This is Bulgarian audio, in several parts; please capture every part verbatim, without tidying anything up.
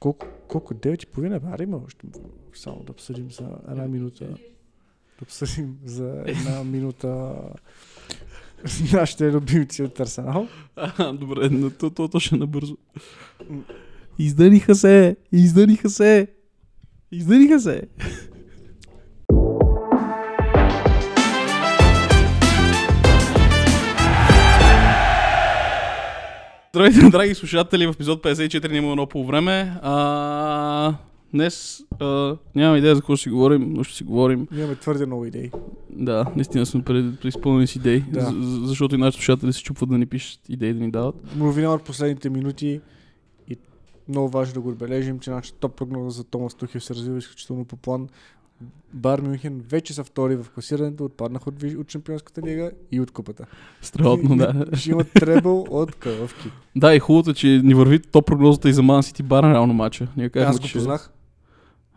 Колко? Колко? девет и половина? Аре, има още. Само да обсъдим за една минута. Да обсъдим за една минута нашите любимци от Арсенал. А, добре, но то, то, то ще набързо. Изданиха се! Изданиха се! Изданиха се! Здравейте, драги слушатели, в епизод петдесет и четири няма много полувреме. А, днес а, нямам идея за какво ще си говорим, но ще си говорим. Нямаме твърде много идеи. Да, наистина сме преизпълнени с идеи, да. за, защото и нашите слушатели се чупват да ни пишат идеи, да ни дават. Новина от последните минути и много важно да го отбележим, че нашата топ прогноза за Томас Тухел се развива изключително по план. Бар Мюнхен вече са втори в класирането, отпаднаха от, от Шампионската лига и от купата. Страхотно, да. Ще имат требъл от кавъвки. Да, и хубавото, че ни върви топ прогнозата и за Ман Сити Бар на реално матча. Аз го познах.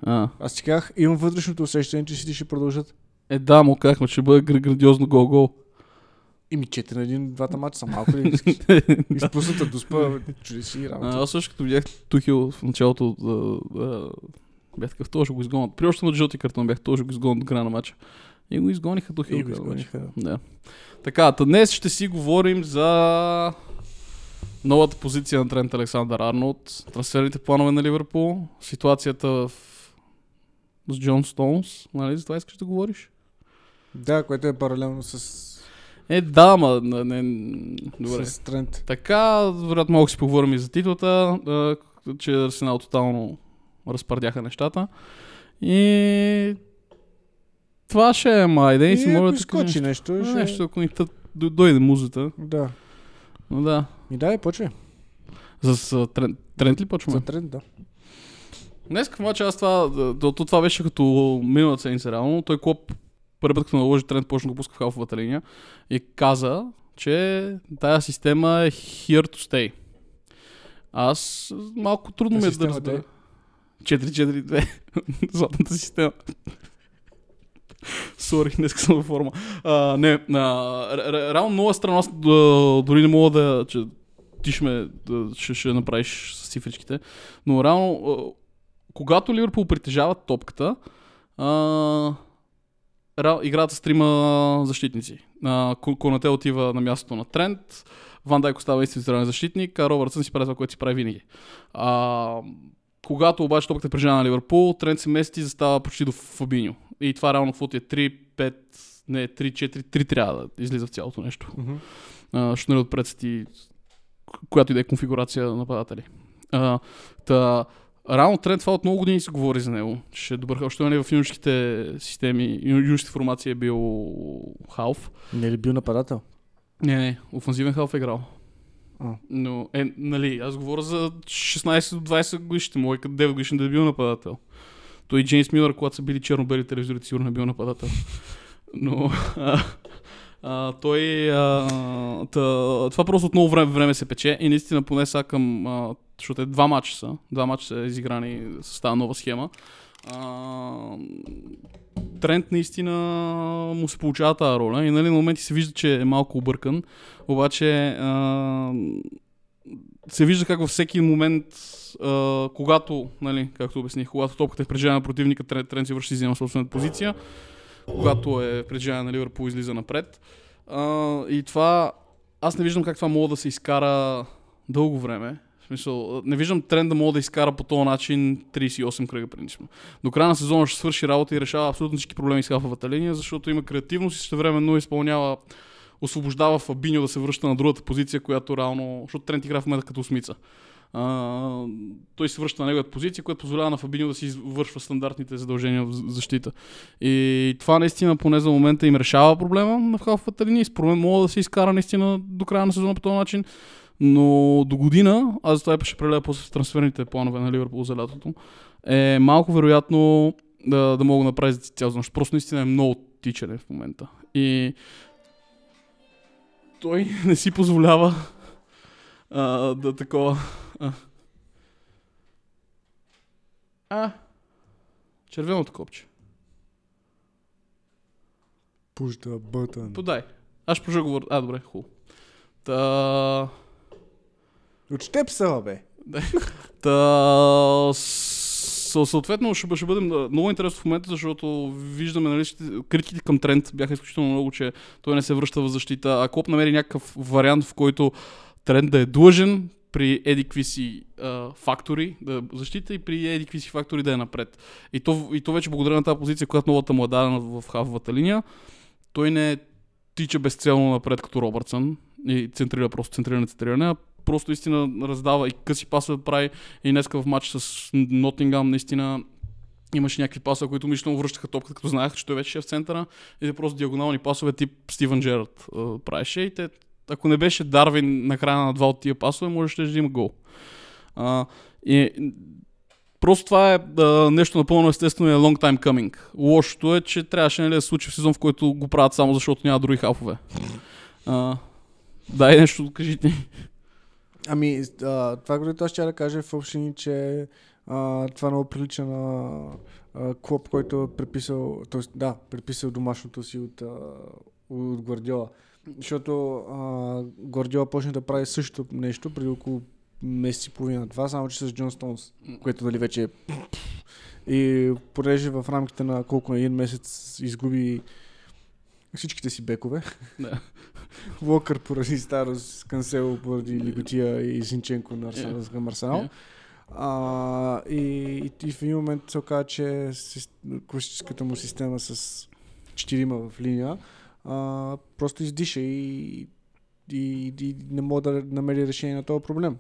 А. Аз ти казах, имам вътрешното усещане, че Сити ще продължат. Е, да, му казахме, ще бъде грандиозно гол-гол. Ими четири на един, двата мача са малко ли искаш? Изпусната доспа, чуди си работа. Аз също като видях Тухел в началото да... Бях такъв, този ще го изгонят. При още на жълти картон бях, този ще го изгонят до края на матча. И го изгониха до Хилка. Да. Така, днес ще си говорим за новата позиция на Трент Александър-Арнолд, трансферните планове на Ливърпул, ситуацията в... с Джон Стоунс. Нали, за това искаш да говориш? Да, което е паралелно с... Е, да, ма, не... Добре. С Трент. Така, вероятно малко си поговорим и за титлата, че Арсенал тотално разпърдяха нещата. И това ще е майде и си може да скочи нещо. Нещо, ще... нещо ако ни тът... дойде музата. Да. Но да. И да, и почва. За с, Трент, Трент ли почваме? За Трент, да. Днес към мача аз това, то, то, това беше като миналата седмица реално. Той Клоп първи път като наложи Трент, почна го пуска в халфовата линия и каза, че тая система е here to stay. Аз малко трудно ми е да разбера. четири четири две златната система. Сори, днес съм във форма. А, не, а, реално нова страна, аз дори не мога да, че ти ще, ме, да, ще, ще направиш с цифричките, но реално, а, когато Ливърпул притежава топката, а, играят с трима защитници. Конате отива на мястото на Трент, Ван Дайк остава институционален защитник, а Робъртсън си прави това, което си прави винаги. А, Когато обаче топката прежава на Ливърпул, Трент се мести и застава почти до Фабиньо. И това реално фото е три пет, не три четири три трябва да излиза в цялото нещо. Mm-hmm. Шнури от предсети, която и да е конфигурация на нападатели. А, та, реално Трент това от много години се говори за него. Ще добър халф, защото не е в юношките системи, юношките формации е бил халф. Не е ли бил нападател? Не, не, офанзивен халф е играл. Но, е, нали, аз говоря за шестнайсет до двайсет годишните, мога и като девет годишни да е бил нападател. Той и Джеймс Милър, когато са били черно-бели телевизорите, сигурно е бил нападател. Но а, а, той... А, тъ, това просто отново време, време се пече и наистина поне са към... А, защото е два мача са. Два мача са изиграни с тази нова схема. А, Трент наистина му се получава тази роля и нали, на моменти се вижда, че е малко объркан, обаче а, се вижда как във всеки момент, а, когато, нали, както обясних, когато топката е в преджаване на противника, Трент си върши взема собствената позиция, когато е в преджаване на Ливърпул излиза напред а, и това, аз не виждам как това мога да се изкара дълго време. В смисъл, не виждам Трент да мога да изкара по този начин трийсет и осем кръга принципно. До края на сезона ще свърши работа и решава абсолютно всички проблеми с халфовата линия, защото има креативност и същевременно изпълнява, освобождава Фабиньо да се връща на другата позиция, която реално, защото Трент игра в момента като осмица. А, той се връща на неговата позиция, която позволява на Фабиньо да си извършва стандартните задължения в защита. И това наистина поне за момента им решава проблема на халфовата линия. Според мен мога да се изкара наистина до края на сезона по този начин. Но до година, аз за това ще прелея после трансферните планове на Ливърпул за лятото, е малко вероятно да, да мога да направя цял зон. Просто наистина е много тичане в момента. И той не си позволява а, да такова... А, а. червеното копче. Push the button. Подай. Аз ще пожа говоря. А, добре, хубаво. Та... Отщепсала, бе. Та, съответно ще, ще бъдем много интересно в момента, защото виждаме, нали, критиките към Трент бяха изключително много, че той не се връща в защита. А Клоп намери някакъв вариант, в който Трент да е длъжен при едикви си фактори да защита и при едикви си фактори да е напред. И то, и то вече благодаря на тази позиция, която новата му е дадена в халфовата линия, той не тича безцелно напред като Робъртсън и центрира просто центриране, центриране, а просто истина раздава и къси паса да прави. И днеска в матч с Нотингам наистина имаше някакви паса, които мишлено връщаха топката, като знаеха, че той вече е в центъра, и просто диагонални пасове тип Стивън Джерард правеше и те. Ако не беше Дарвин на края на два от тия пасове, можеше да има гол. А, и, просто това е а, нещо напълно естествено и е long time coming. Лошото е, че трябваше, нали, да се случи в сезон, в който го правят само защото няма други хафове. А, дай нещо, кажи ти. Ами, а, това, което аз ще да кажа в общини, че а, това много прилича на а, Клоп, който е преписал, т.е. да, преписал домашното си от, а, от Гвардиола. Защото а, Гвардиола почна да прави същото нещо преди около месец и половина. Това само че с Джон Стоунс, което дали вече е... И понеже в рамките на колко на един месец изгуби всичките си бекове. Да. Уокър поради старост, Кансело поради лиготия и Зинченко на Арсенал. Yeah. Арсенал. Yeah. А, и, и в един момент се оказа, че класическата му система с четирима в линия Uh, просто издиша и, и, и не мога да намери решение на този проблем.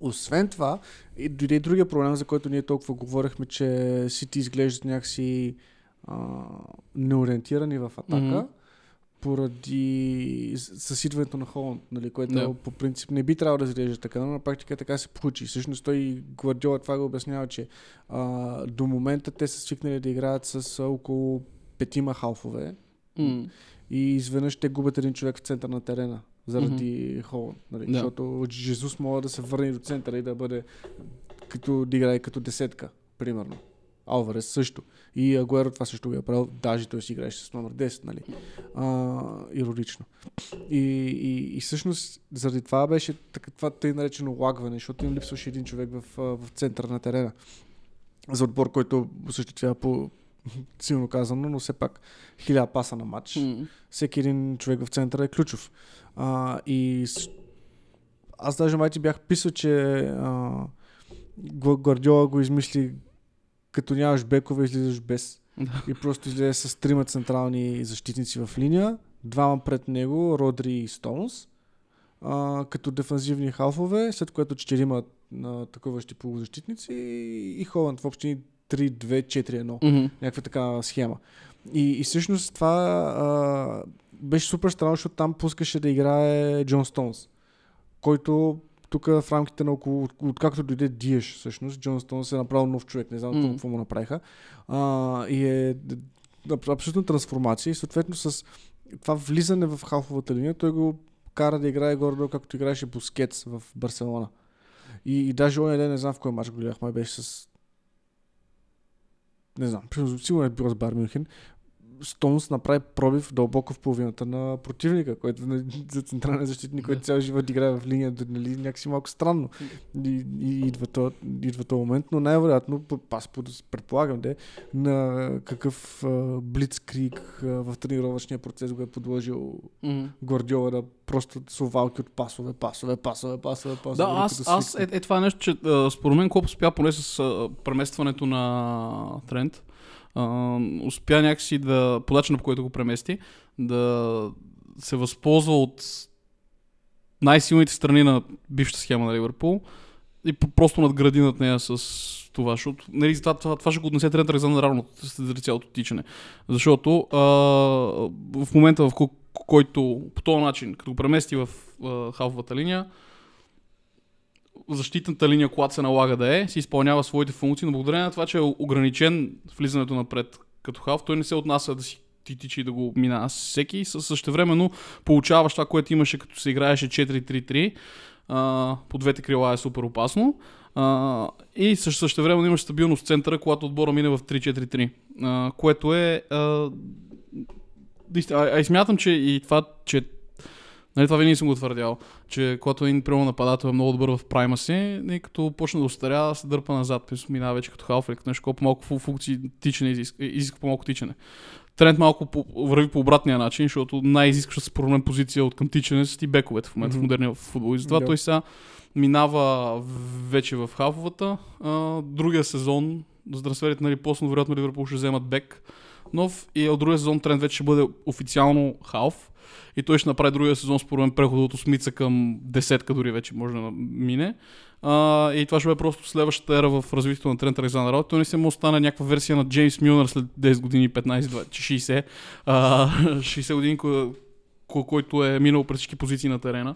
Освен това, и дойде и другия проблем, за който ние толкова говорихме, че City изглеждат някакси uh, неориентирани в атака, mm-hmm. поради съсидването на Холанд, нали, което yeah. по принцип не би трябвало да изглежда така, но на практика така се получи. Всъщност той Гвардиола това го обяснява, че uh, до момента те са свикнали да играят с uh, около петима халфове, Mm. и изведнъж те губят един човек в център на терена заради mm-hmm. Холанд, нали? Yeah. Защото Жезус може да се върне до центъра и да бъде като да играе като десетка, примерно. Алварес също. И Агуеро това също го е правил, даже той си играеше с номер десет, нали? А, ирорично. И, и, и всъщност заради това беше така, това тъй наречено лагване, защото им липсваше един човек в, в центъра на терена. За отбор, който осъществява по силно казано, но все пак хиляда паса на матч. Mm. Всеки един човек в центъра е ключов. А, и аз даже май ти бях писал, че а, Гвардиола го измисли като нямаш бекове, излизаш без. И просто излезе с трима централни защитници в линия, двама пред него, Родри и Стоунс, а, като дефанзивни халфове, след което четирима атакуващи полузащитници и Холанд в общини три две четири едно mm-hmm. някаква така схема. И, и всъщност това а, беше супер странно, защото там пускаше да играе Джон Стоунс, който тук в рамките на около, откакто дойде Диеш, всъщност, Джон Стоунс е направил нов човек, не знам mm-hmm. какво му направиха. А, и е абсолютна трансформация и съответно с това влизане в халфовата линия, той го кара да играе горе-долу, както играеше Бускетс в Барселона. И, и даже оня ден, не знам в кой матч го гледах, май беше с не знам, сигурно е било с Байер Мюнхен, Стоунс направи пробив дълбоко в половината на противника, който за централен защитник, който цял живот играе в линия, нали, някакси малко странно. И, и идва този то момент, но най-вероятно, аз предполагам, де, на какъв блицкрик в тренировъчния процес го е подложил mm-hmm. Гвардиола да просто совалки от пасове, пасове, пасове, пасове, пасове. Да, аз, аз е, е това е нещо, че според мен Клоп успя поне с а, преместването на Трент. Uh, успя някакси да, по начина, по който го премести, да се възползва от най-силните страни на бившата схема на Ливърпул и просто надгради над нея с това, защото нали, това, това, това ще го отнесе Трент Александър-Арнолд след цялото тичане. Защото uh, в момента, в ко- който по този начин, като го премести в uh, халфовата линия, защитната линия, която се налага да е, си изпълнява своите функции, но благодарение на това, че е ограничен влизането напред като халф, той не се отнася да си тичи и да го мина всеки. Същевременно получаваш това, което имаше като се играеше четири три три, а, по двете крила е супер опасно а, и същевременно имаш стабилност в центъра, когато отбора мине в три четири три, а, което е... А, а, а и смятам, че и това, че Нали, това винаги съм го твърдял, че когато един прямо нападател е много добър в прайма си, и като почне да остаря, се дърпа назад, мина вече като халф или като нещо, по-малко функции тичане, изиска, изиска по-малко тичане. Тренд малко по, върви по обратния начин, защото най-изискваща според позиция от към тичане са ти бековете в момента mm-hmm. в модерния футбол. И затова yeah. той сега минава вече в халфовата. А, другия сезон, за трансферите, нали, после, вероятно Ливерпул ще вземат бек нов и от другия сезон Тренд вече ще бъде официално халф. И той ще направи другия сезон според мен преход от осмица към десетка, дори вече може да мине. А, и това ще бъде просто следващата ера в развитието на Трент Александър-Арнолд. Той не се му стане някаква версия на Джеймс Мюнер след десет години, петнайсет, шейсет а, шейсет години, кой, който е минал през всички позиции на терена.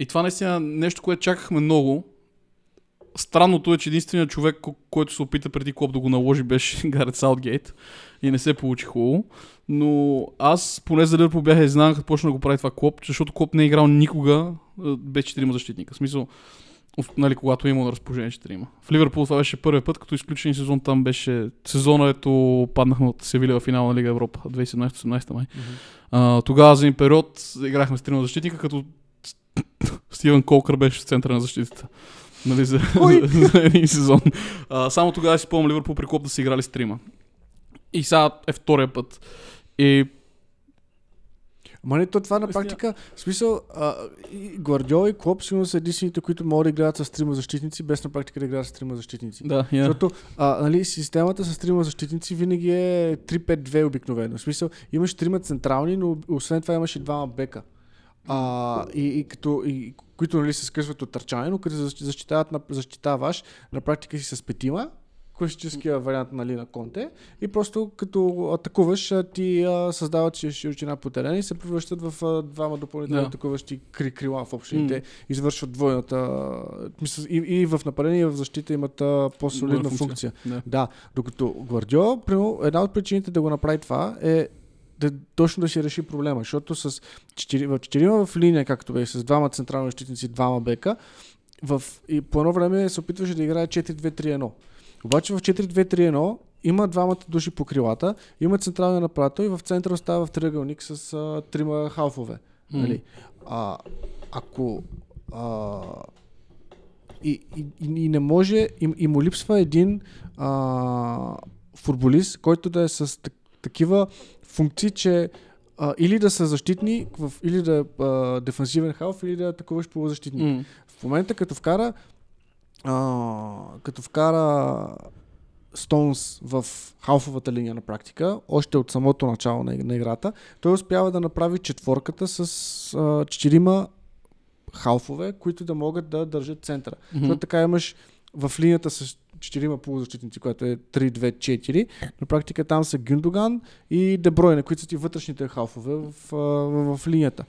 И това наистина нещо, което чакахме много. Странното е, че единственият човек, който се опита преди Клоп да го наложи, беше Гарет Саутгейт и не се получи хубаво. Но аз поне за Ливерпул бях изненадан, като почна да го прави това Клоп, защото Клоп не е играл никога без четирима защитника. В смисъл, нали, когато е имал на разположение четирима. В Ливерпул това беше първият път, като изключен сезон там беше сезона, ето паднахме от Севиля в финала на Лига Европа, двайсет и седемнайсета-осемнайсета май. Mm-hmm. Тогава за един период играхме с трима защитника, като Стивен Колкър беше в центъра на защитата. Нали, за, за, за един сезон. А, само тогава си спомням Ливърпул при Клоп да са играли с трима. И сега е втория път. И... Ама не, то това на практика, в смисъл, а, и Гвардиола и Клоп сигурно са единствените, които могат да играят с трима защитници, без на практика да играят с трима защитници. Да, yeah. Защото а, нали, системата с трима защитници винаги е три пет-две обикновено. В смисъл, имаш трима централни, но освен това имаш и двама бека. А, и, и като... И, които нали, се скъсват от търчане, но като защитават на защитаваш, на практика си с петима, класическия вариант нали, на Конте, и просто като атакуваш, ти а, създават широчина по терена и се превръщат в а, двама допълнителни yeah. атакуващи кри, крила в общо. Mm. Те извършват двойната, и, и в нападение, и в защита имат а, по-солидна функция. функция. Yeah. Да, докато Гвардиола, една от причините да го направи това е да, точно да си реши проблема, защото с четирима в линия, както беше, с двама централни защитници, двама бека, в, и по едно време се опитваше да играе четири две три едно. Обаче в четири две три едно има двамата души по крилата, има централния нападател и в центъра остава в триъгълник с а, трима халфове. Нали? А, ако... А, и, и, и не може... И, и му липсва един а, футболист, който да е с такива функции, че а, или да са защитни, в, или да е дефенсивен халф, или да атакуваш полузащитник. Mm. В момента като вкара а, като вкара Стоунс в халфовата линия на практика, още от самото начало на, на играта, той успява да направи четворката с а, четирима халфове, които да могат да държат центъра. Mm-hmm. Защото така имаш в линията с четирима полузащитници, която е три две четири. На практика там са Гюндоган и Де Бройне, които са ти вътрешните халфове в, в, в линията.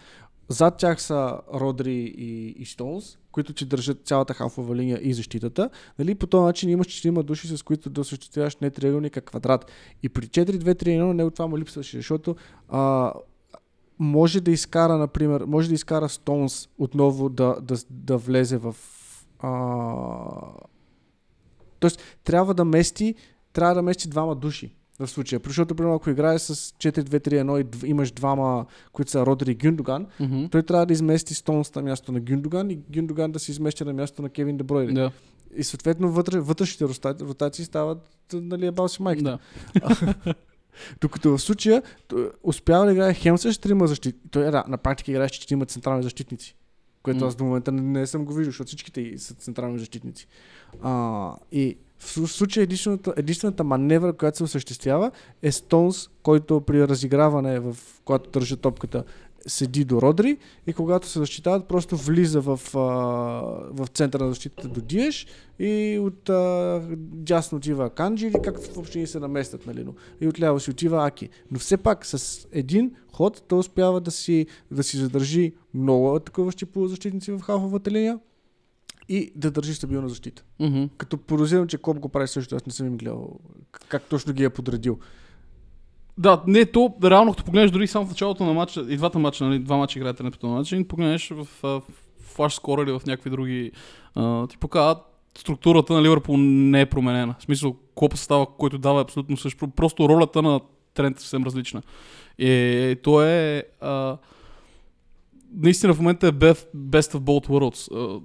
Зад тях са Родри и, и Стоунс, които ти държат цялата халфова линия и защитата. Нали? По този начин имаш четирима души, с които да осъществяваш не триъгълника квадрат. И при четири две три едно него това му липсваше, защото а, може да изкара, например, може да изкара Стоунс отново да, да, да влезе в а, тоест, трябва да мести, трябва да мести двама души в случая. Защото, примерно, ако играе с четири две три едно и имаш двама, които са Родри и Гюндоган, mm-hmm. той трябва да измести Стоунс на място на Гюндоган и Гюндоган да се измести на място на Кевин Де Бройне. Yeah. И съответно вътре, вътрешните ротации стават, нали, ебал си майката. Yeah. Докато в случая успява да играе хем с трима защитници. Той на практика играе с четирима централни защитници, което mm. аз до момента не съм го виждал, защото всичките са централни защитници. А, и в случая единствената, единствената маневра, която се осъществява, е Стоунс, който при разиграване, в когато държа топката, седи до Родри и когато се защитават, просто влиза в, а, в центъра на защитата до Диеш и от а, дясно отива Канджи или както въобще ни се наместят, нали, но и отляво си отива Аки. Но все пак с един ход той успява да си, да си задържи много атакуващи полузащитници в халфовата линия и да държи стабилна защита. Mm-hmm. Като подозирам, че Клоп го прави също, аз не съм им гледал как точно ги е подредил. Да, не то, реално като погледнеш дори само в началото на матча, и двата матча, нали, два матча играете на този начин, погледнеш в, в флаш скор или в някакви други, а, ти показват, структурата на Ливърпул не е променена. В смисъл, Клоп състава, който дава абсолютно също, просто ролята на Трент е съвсем различна. И то е... А, наистина в момента е best of both worlds.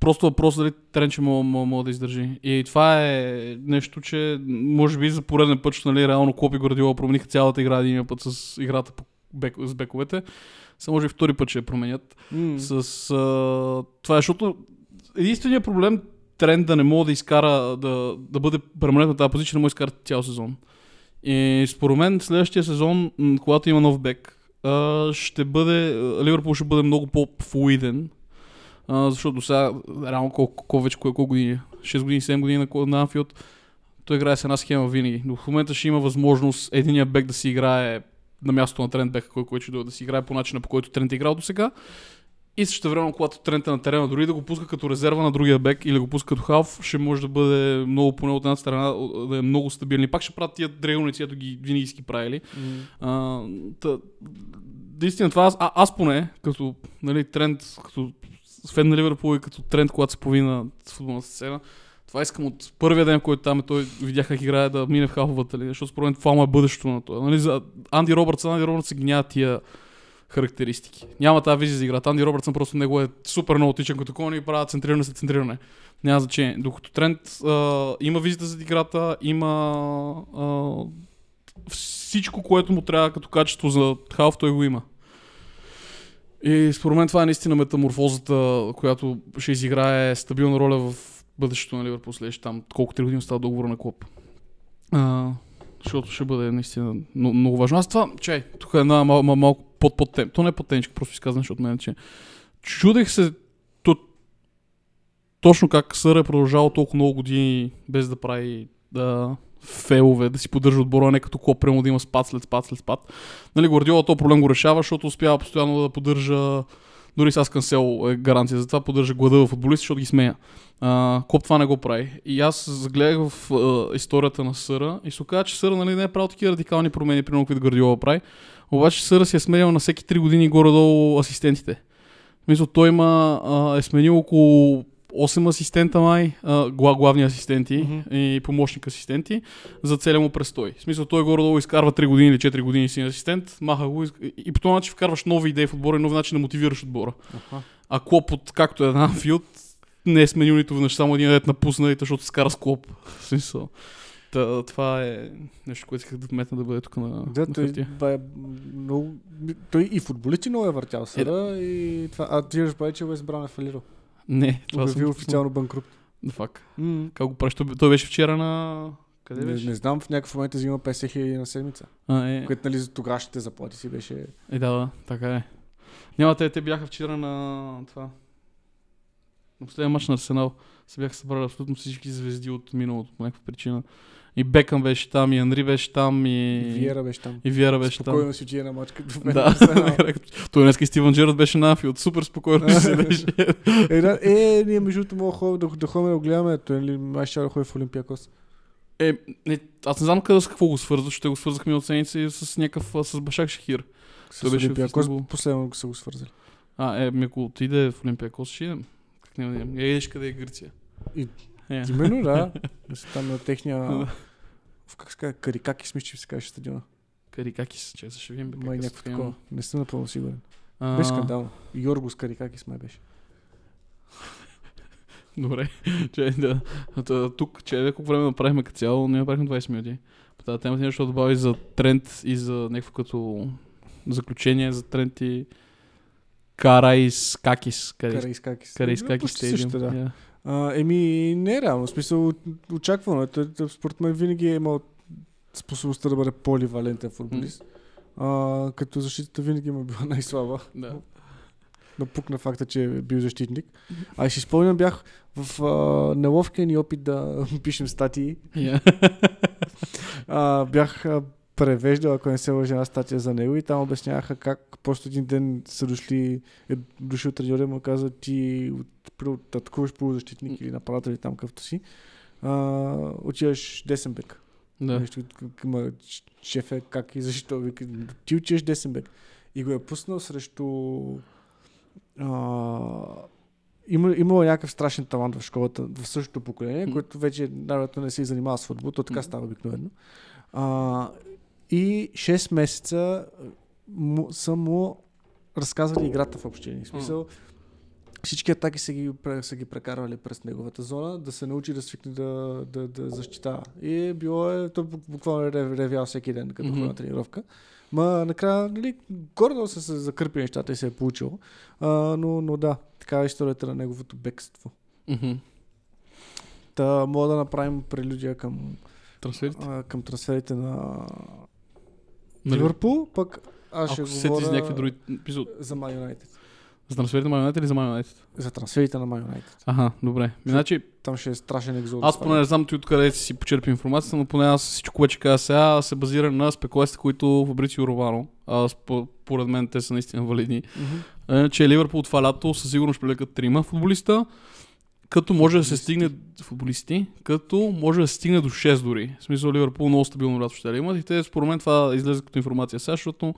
Просто въпрос дали Трент ще мога да издържи. И това е нещо, че може би за пореден път, че нали, реално Клоп и Гвардиола промениха цялата игра един път с играта по бек, с бековете. Само може и втори път ще я променят. Mm. С, а, това е, защото единственият проблем Трент да не мога да изкара, да, да бъде пременен на тази позиция, не мога да изкара цял сезон. И според мен следващия сезон, когато има нов бек, ще бъде, Ливърпул ще бъде много по-флуиден. Uh, защото до сега, реално колко, колко вече, колко години, шест години, седем години на, на Анфилд, той играе с една схема винаги. Но в момента ще има възможност единия бек да си играе на мястото на Трент бека, който ще дойде да си играе по начина, по който Трент е играл до сега. И същевременно, когато Трент е на терена, дори да го пуска като резерва на другия бек или го пуска като халф, ще може да бъде много, поне от една страна, да е много стабилен. И пак ще правят тия дрейгуници, ето ги винаги си правили. Mm. Uh, та, наистина това, аз, а, аз поне, като нали, Трент, като с фен на Ливърпул и като Трент, когато се появи на футболната сцена. Това искам от първия ден, който там е, той видях как играе, да мине в халфовата лига, защото според мен това му е бъдещето на това. Нали, за Анди Робъртсън, Анди Робъртсън ги няма тия характеристики. Няма тази визия за играта. Анди Робъртсън просто него е супер много тичен, като кони и правят центриране след центриране. Няма значение. Докато Трент а, има визията за играта, има а, всичко, което му трябва като качество за халф, той го има. И според мен това е наистина метаморфозата, която ще изиграе стабилна роля в бъдещето на Ливърпул следващите там, колко три години остава договора на Клоп. А, защото ще бъде наистина много, много важно. Аз това, чай, тук е една мал, мал, малко под-под тем. То не е подтеничка, просто изказвам, защото мен, че чудех се то, точно как Сър е продължавал толкова много години без да прави да... фейлове, да си поддържа отбора, не като Клоп, прямо да има спад след спад след спад. Нали, Гвардиола този проблем го решава, защото успява постоянно да поддържа, дори с Кансело е гаранция за това, поддържа глада в футболисти, защото ги смея. А, Клоп това не го прави. И аз загледах в а, историята на Съра и се оказа, че Съра нали, не е правил такива радикални промени, примерно каквито Гвардиола прави, обаче Съра си е сменял на всеки три години горе-долу асистентите. Мисля, той има, а, е сменил около осем асистента май, главни асистенти uh-huh. и помощник асистенти за целия му престой. В смисъл той горе-долу изкарва три години или четири години си асистент, маха го из... и по този начин вкарваш нови идеи в отбора и нов начин да мотивираш отбора. Uh-huh. А Клоп от както е на Анфилд не е сменил нито веднъж, само един дет напусна и защото скара с Клоп. В смисъл. Та, това е нещо, което исках да вметна да бъде тук на, да, на хартия. Той, много... той и футболисти много е въртял сега е... и това. А ти еш бай, че го е избран е фалирал. Не, това съм... Обявил официално банкрупт. Да, факт. Mm. Как го правиш? Той беше вчера на... Къде беше? Не, не знам, в някакъв момент взима петдесет хиляди на седмица. А, е. Което, нали, за тогашните заплати си беше... Е, да, да, така е. Няма, те, те бяха вчера на това... На последния мач на Арсенал се бяха събрали абсолютно всички звезди от миналото по някаква причина. И Бекъм беше там, и Анри беше там, и... и Виера беше там. И Виера беше спокойно там. Спокойно си отиде на матч, като в мен. Да. Той днес и Стивън Джерард беше на Анфилд. Супер спокойно си беше. Е, ние между другото мога хора, да ходим да гледаме. Той ли майща да ходи в Олимпиакос? Е, не, аз не знам къде с какво го свързваш, защото го свързахме от седмица с някакъв, с Башак Шахир. С Олимпиакос последно са го свързали. А, е, ако отиде в Олимпиакос, ще идем. Как няма да идем. Я идеш къде е Гърция. И... Yeah. Именно, да. Там на техния... В как се казва? Карикакис, мисля, че се казваше стадиона. Карикакис, че ще видим. Май някакво такова. Не съм напълно сигурен. А... Беше скандално. Йоргос Карикакис май беше. Добре. Че, да. Тъ, тук, че колко време направихме като цяло, не направихме двайсет минути. По тази тема нещо добави за Трент и за някакво като заключение за Трент и Карайскакис. Карайскакис. Карайскакис стадион. Да. Uh, еми, не е реално, в смисъл очаквано. Според мен винаги е имал способността да бъде поливалентен футболист, mm. uh, като защитата винаги има била най-слаба. Yeah. Напукна факта, че е бил защитник. А и си спомням, бях в uh, неловкия ни опит да пишем статии. Yeah. uh, бях uh, превеждал, ако не се лъжа, една статия за него и там обясняваха как просто един ден са дошли, е дошъл треньорът и му каза, ти атакуваш полузащитник или нападател или там какъвто си, отиваш десен бек. Да. Нещо, има шеф е как и защитава, ти отиваш десен бек. И го е пуснал срещу... А, има, имало някакъв страшен талант в школата, в същото поколение, mm. което вече най-вероятно не се занимава с футбол, то така mm. става обикновено. А, и шест месеца му, са му разказвали играта в общия смисъл. Всички атаки са ги, са ги прекарвали през неговата зона, да се научи да свикне да, да, да защитава. И било е, то буквално ревял всеки ден, като mm-hmm. на тренировка. Ма накрая, нали, гордо се, се закърпи нещата и се е получило. А, но, но да, така е историята на неговото бегство. Mm-hmm. Та мога да направим прелюдия към трансферите, а, към трансферите на Ливърпул, пък аз ще говоря за Ман Юнайтед. За трансферите на Ман Юнайтед или за Ман Юнайтед? За трансферите на Ман Юнайтед. Аха, добре. Иначе, там ще е страшен екзот. Аз поне не знам ти откъде си почерпи информацията, но поне аз всичко, което каза сега, се базира на спекулациите, които Фабрицио Ровано. Поред мен те са наистина валидни. Mm-hmm. Че Ливърпул от това лято със сигурност ще привлекат трима футболиста, като може да се стигне футболисти, като може да се стигне до шест дори. В смисъл Ливърпул много стабилно лято ще имат и те според мен това излезе като информация сега, защото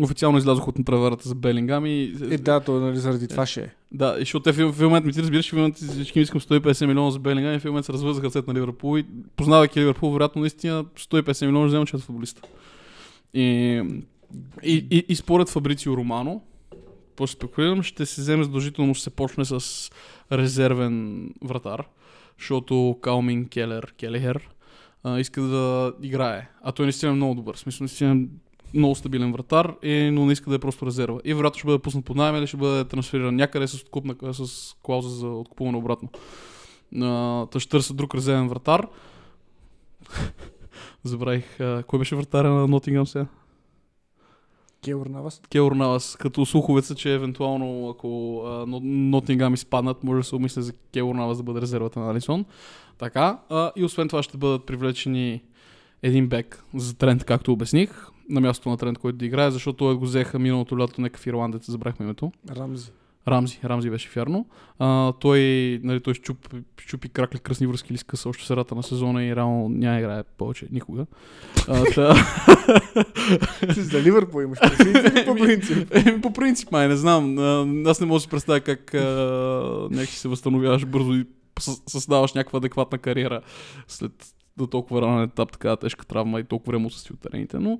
официално излязох от натраварата за Белингам и... Е, да, то нали заради е, това ще е. Да, защото те в момента ми ти разбираш, в момента всички искам сто и петдесет милиона за Белингам и в момента се развързаха ръцете на Ливърпул и познавайки Ливърпул, вероятно наистина сто и петдесет милиона ще взема чрез футболиста. И, и, и, и според Фабрицио Романо, по-спекулирам, ще се вземе задължително, ще се почне с резервен вратар, защото Калмин Келер, Келехер а, иска да играе. А той наистина е много добър, в смисъл наистина много стабилен вратар, е, но не иска да е просто резерва. И вероятно ще бъде пуснат под найем или ще бъде трансфериран някъде с, откупна, с клауза за откупуване обратно. Та ще търсят друг резервен вратар. Забравих, а, кой беше вратаря на Нотингам сега? Келор Навас. Келор Навас, като слуховеца, че евентуално ако Нотингам изпаднат, може да се умисля за Келор Навас да бъде резервата на Алисон. Така, а, и освен това ще бъдат привлечени един бек за Трент, както обясних, на мястото на Трент, който да играе, защото той го взеха миналото лято, някакъв ирландец, забрахме името. Рамзи. Рамзи, Рамзи беше вярно. А, той, нали, той щупи, щупи кракли кръсни връзки или скъса още средата на сезона и реално няма играе повече никога. А, та... За Ливърпул имаш принцип, по принцип? Еми, по принцип, май, не знам. Аз не мога да си представя как а, някакси се възстановяваш бързо и създаваш някаква адекватна кариера след до толкова ранен етап, такава тежка травма и толкова време отсъствие от терените, но...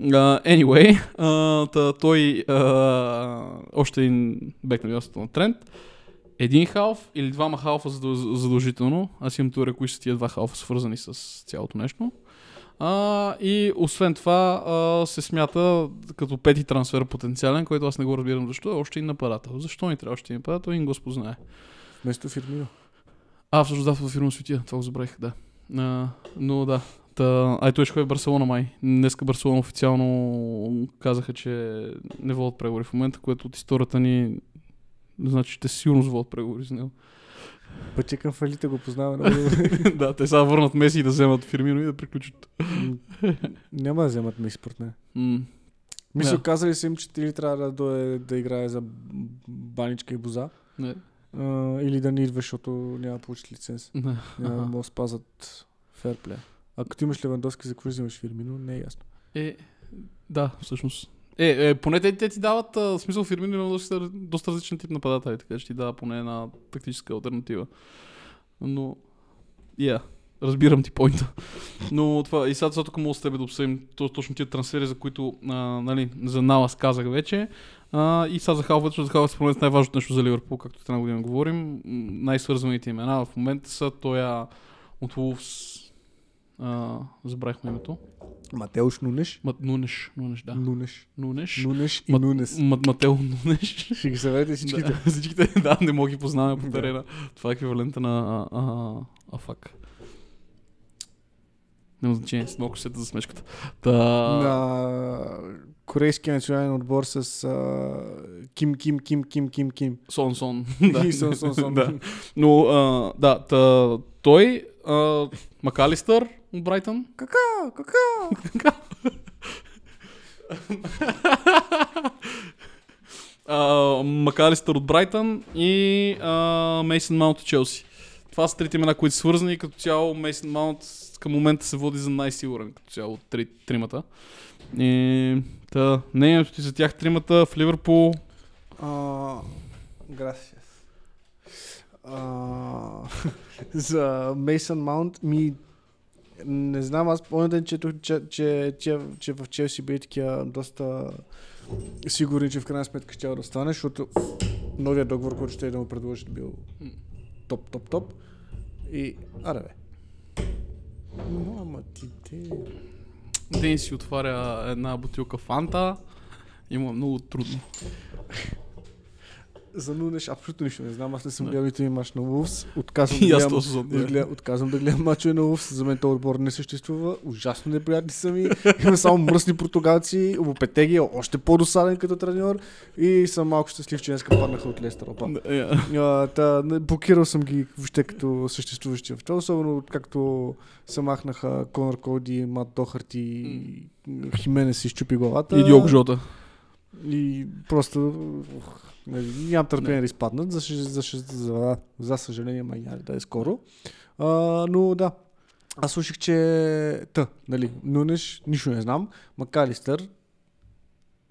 Uh, anyway, uh, та, той uh, още един бек на мястото на Трент. Един халф или двама халфа задължително. Аз имам теория, кои са тия два халфа свързани с цялото нещо. Uh, и освен това uh, се смята като пети трансфер потенциален, който аз не го разбирам защо е още един нападател. Защо ни трябва още един нападател? Един Господ знае. Вместо Фирмино. А, всъщност да, Фирмино светия, това го забравих, да. Uh, но да. Ай, той ще ходи в Барселона май. Днеска Барселона официално казаха, че не водят преговори в момента, което от историята ни значи, че те сигурно водят преговори с него. Пътя към фалите го познаваме. Да, те сега върнат Меси и да вземат Фирмино и да приключат. Няма да вземат Меси, според мен. Мисля, казали са им, че ти ли трябва да играе за баничка и боза. Или да не идваш, защото няма да получат лиценз. Няма да спазат ферплея. А като имаш Левандовски, за какво взимаш Фирмино, не е ясно. Е, да, всъщност. Е, е поне те, те ти дават, а, в смисъл Фирмино и Левандовски са доста различен тип нападатели, така че ти дава поне една тактическа алтернатива. Но, я, yeah, разбирам ти пойнта. Но това, и сега тук мога с тебе да обсъдим точно тия трансфери, за които, а, нали, за Налас казах вече. А, и сега за халфът, защото за халфът според мен най-важното нещо за Ливърпул, както една година говорим. Най-свързваните имена в момента са тоя от Wolves. Uh, забравихме името. Матеуш Нунеш. Мат, Нунеш, Нунеш, да. Нунеш. Нунеш. Нунеш и Мат, Нунес. Мат, Матео Нунеш. Ще ги съвете всичките. Да, всичките, да, не мога ги познаваме по терена. Това е еквивалента на а, а, а, фак. Няма значение, с малко сета за смешката. Та... На корейския национален отбор с а... Ким, Ким, Ким, Ким, Ким, Ким. Сон, Сон. И Сон, Сон, Сон. Да. Но, а, да, та, той, а, Мак Алистър от Брайтън. Кака, кака, кака. uh, Мак Алистър от Брайтън и Мейсън Маунт от Челси. Това са трите имена, които са свързани, като цяло Мейсън Маунт към момента се води за най-сигурен като цяло от три, тримата. И, та, мнението ти за тях тримата в Ливърпул. Грасия. Uh, Uh, за Мейсън Маунт ми не знам, аз по-ден четох, че, че, че, че в Челси били такива доста сигурен, че в крайна сметка ще да стане, защото новия договор, който ще да му предложат, бил топ, топ, топ. И, аре бе. Мама ти те... Ден си отваря една бутилка Фанта. Има много трудно. За Нунеш абсолютно нищо не знам. Аз не съм гледал и този мач на Улфс. Отказвам, да отказвам да гледам мачове на Улфс. За мен този отбор не съществува. Ужасно неприятни са ми. Има само мръсни португалци. Лопетеги е още по-досаден като треньор. И съм малко щастлив, че днеска паднаха от Лестър. Yeah. Блокирал съм ги въобще като съществуващи в това. Особено както се махнаха Конор Коди, Мат Дохарти и mm. Хименес си изчупи главата. И Диог Жота. И просто... Нямам търпение да изпаднат, за, за, за, за съжаление майняри, да е скоро. А, но да, аз слушах, че Та, нали, Нунеш, нищо не знам. Мак Алистър,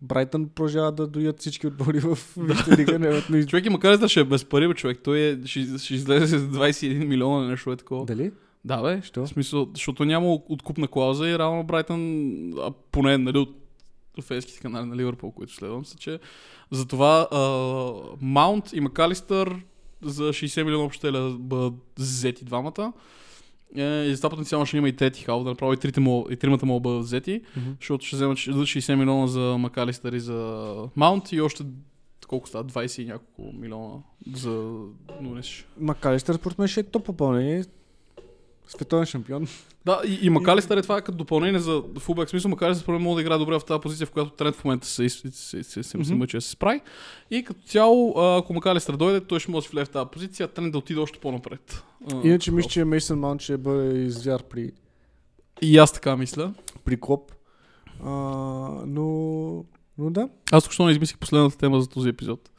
Брайтън продължава да доят всички отбори в Висшата лига. Човек и Мак Алистър ще е без пари, човек. Той е, ще, ще излезе с двайсет и един милиона на нещо е такова. Дали? Да бе, в смисъл, защото няма откупна клауза и реално Брайтън, а поне нали, от фейските канали на Ливърпул, които следвам се, че затова Маунт и Мак Алистър за шейсет милиона общо ще бъдат взети двамата. Е, и за това потенциално ще има и трети халф, да направи и, мол, и тримата мога бъдат взети, mm-hmm. защото ще вземат шейсет милиона за Мак Алистър и за Маунт и още колко стават двайсет и няколко милиона за Нунеш. Мак Алистър според мен ще е топ попълнение. Световен шампион. Да, и, и Мак Алистър е това е като допълнение за фулбек. Смисъл, Мак Алистър според мен мога да играе добре в тази позиция, в която Трент в момента се, се, се, се, се, се мъчи да се справи. И като цяло, ако Мак Алистър дойде, той ще може да влее в тази позиция, а Трент да отиде още по-напред. Иначе мисля, че Мейсън Маунт ще бъде извяр при... И аз така мисля. При Клоп. А, но... но да. Аз току-що не измислих последната тема за този епизод.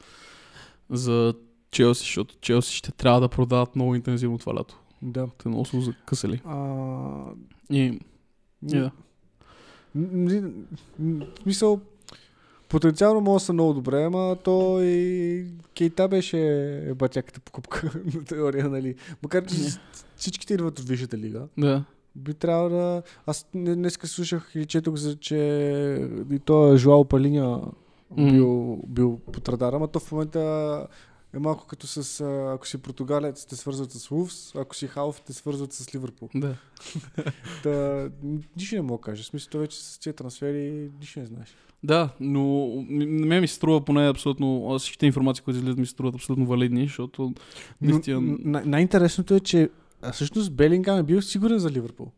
За Челси, защото Челси ще трябва да продават много интензивно това лято. Да. Те много са закъсали. И... Да. Мисъл, потенциално може да са много добре, ама то и Кейта беше батяката покупка на теория, нали? Макар че всичките идват от Висшата лига. Да. Би трябвало да... Аз днеска слушах и четох, че и то Жоао Палиня бил под радара, ама то в момента... е малко като с, ако си португалец, те свързват с Улфс, ако си халф, те свързват с Ливърпул. Да. Та, нищо не мога да кажа. В смисъл, това вече с тези трансфери нищо не знаеш. Да, но на мен ми се струва поне абсолютно, всичките информации, които излизат, ми се струват абсолютно валидни, защото... Наистина... Най- най-интересното е, че всъщност Белингам е бил сигурен за Ливърпул.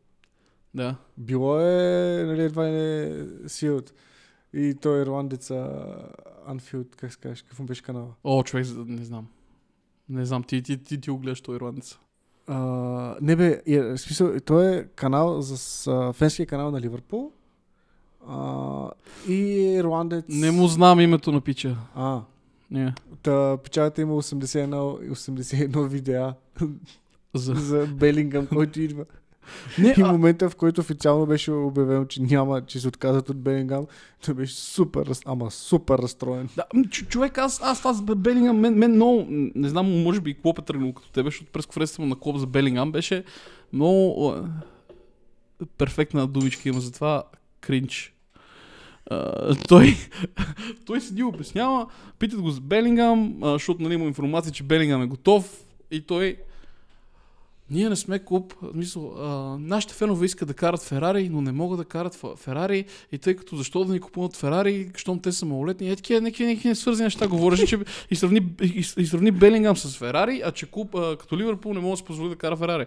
Да. Било е, нали, едва не силът. И той ирландеца Анфилд, как се кажеш, какво беше канала? О, човек, не знам. Не знам, ти, ти, ти, ти огледаш той ирландеца. А, не бе, в смисъл, той е канал за фенския канал на Ливърпул. А, и ирландец... Не му знам името на пича. А, yeah. Та, пичата има осемдесет и едно видеа за, за Белингам, който идва. Не, и в момента, в който официално беше обявено, че няма, че се отказват от Белингам, той беше супер, ама супер разстроен. Да, ч- човек, аз, аз, аз Белингам, мен, мен много, не знам, може би и Клоп е тръгнал като тебе, защото през конференцията на Клоп за Белингам беше много перфектна думичка има за това, кринч. Uh, той, той седи обяснява, питат го за Белингам, защото нали, има информация, че Белингам е готов и той... Ние не сме клуб, мисъл, а, нашите фенове искат да карат Ферари, но не могат да карат Ферари и тъй като защо да ни купуват Ферари, щом те са малолетни, е такива някакви несвързани неща, говореше, че и сравни, и, и сравни Белингам с Ферари, а че клуб а, като Ливърпул не може да се позволи да кара Ферари.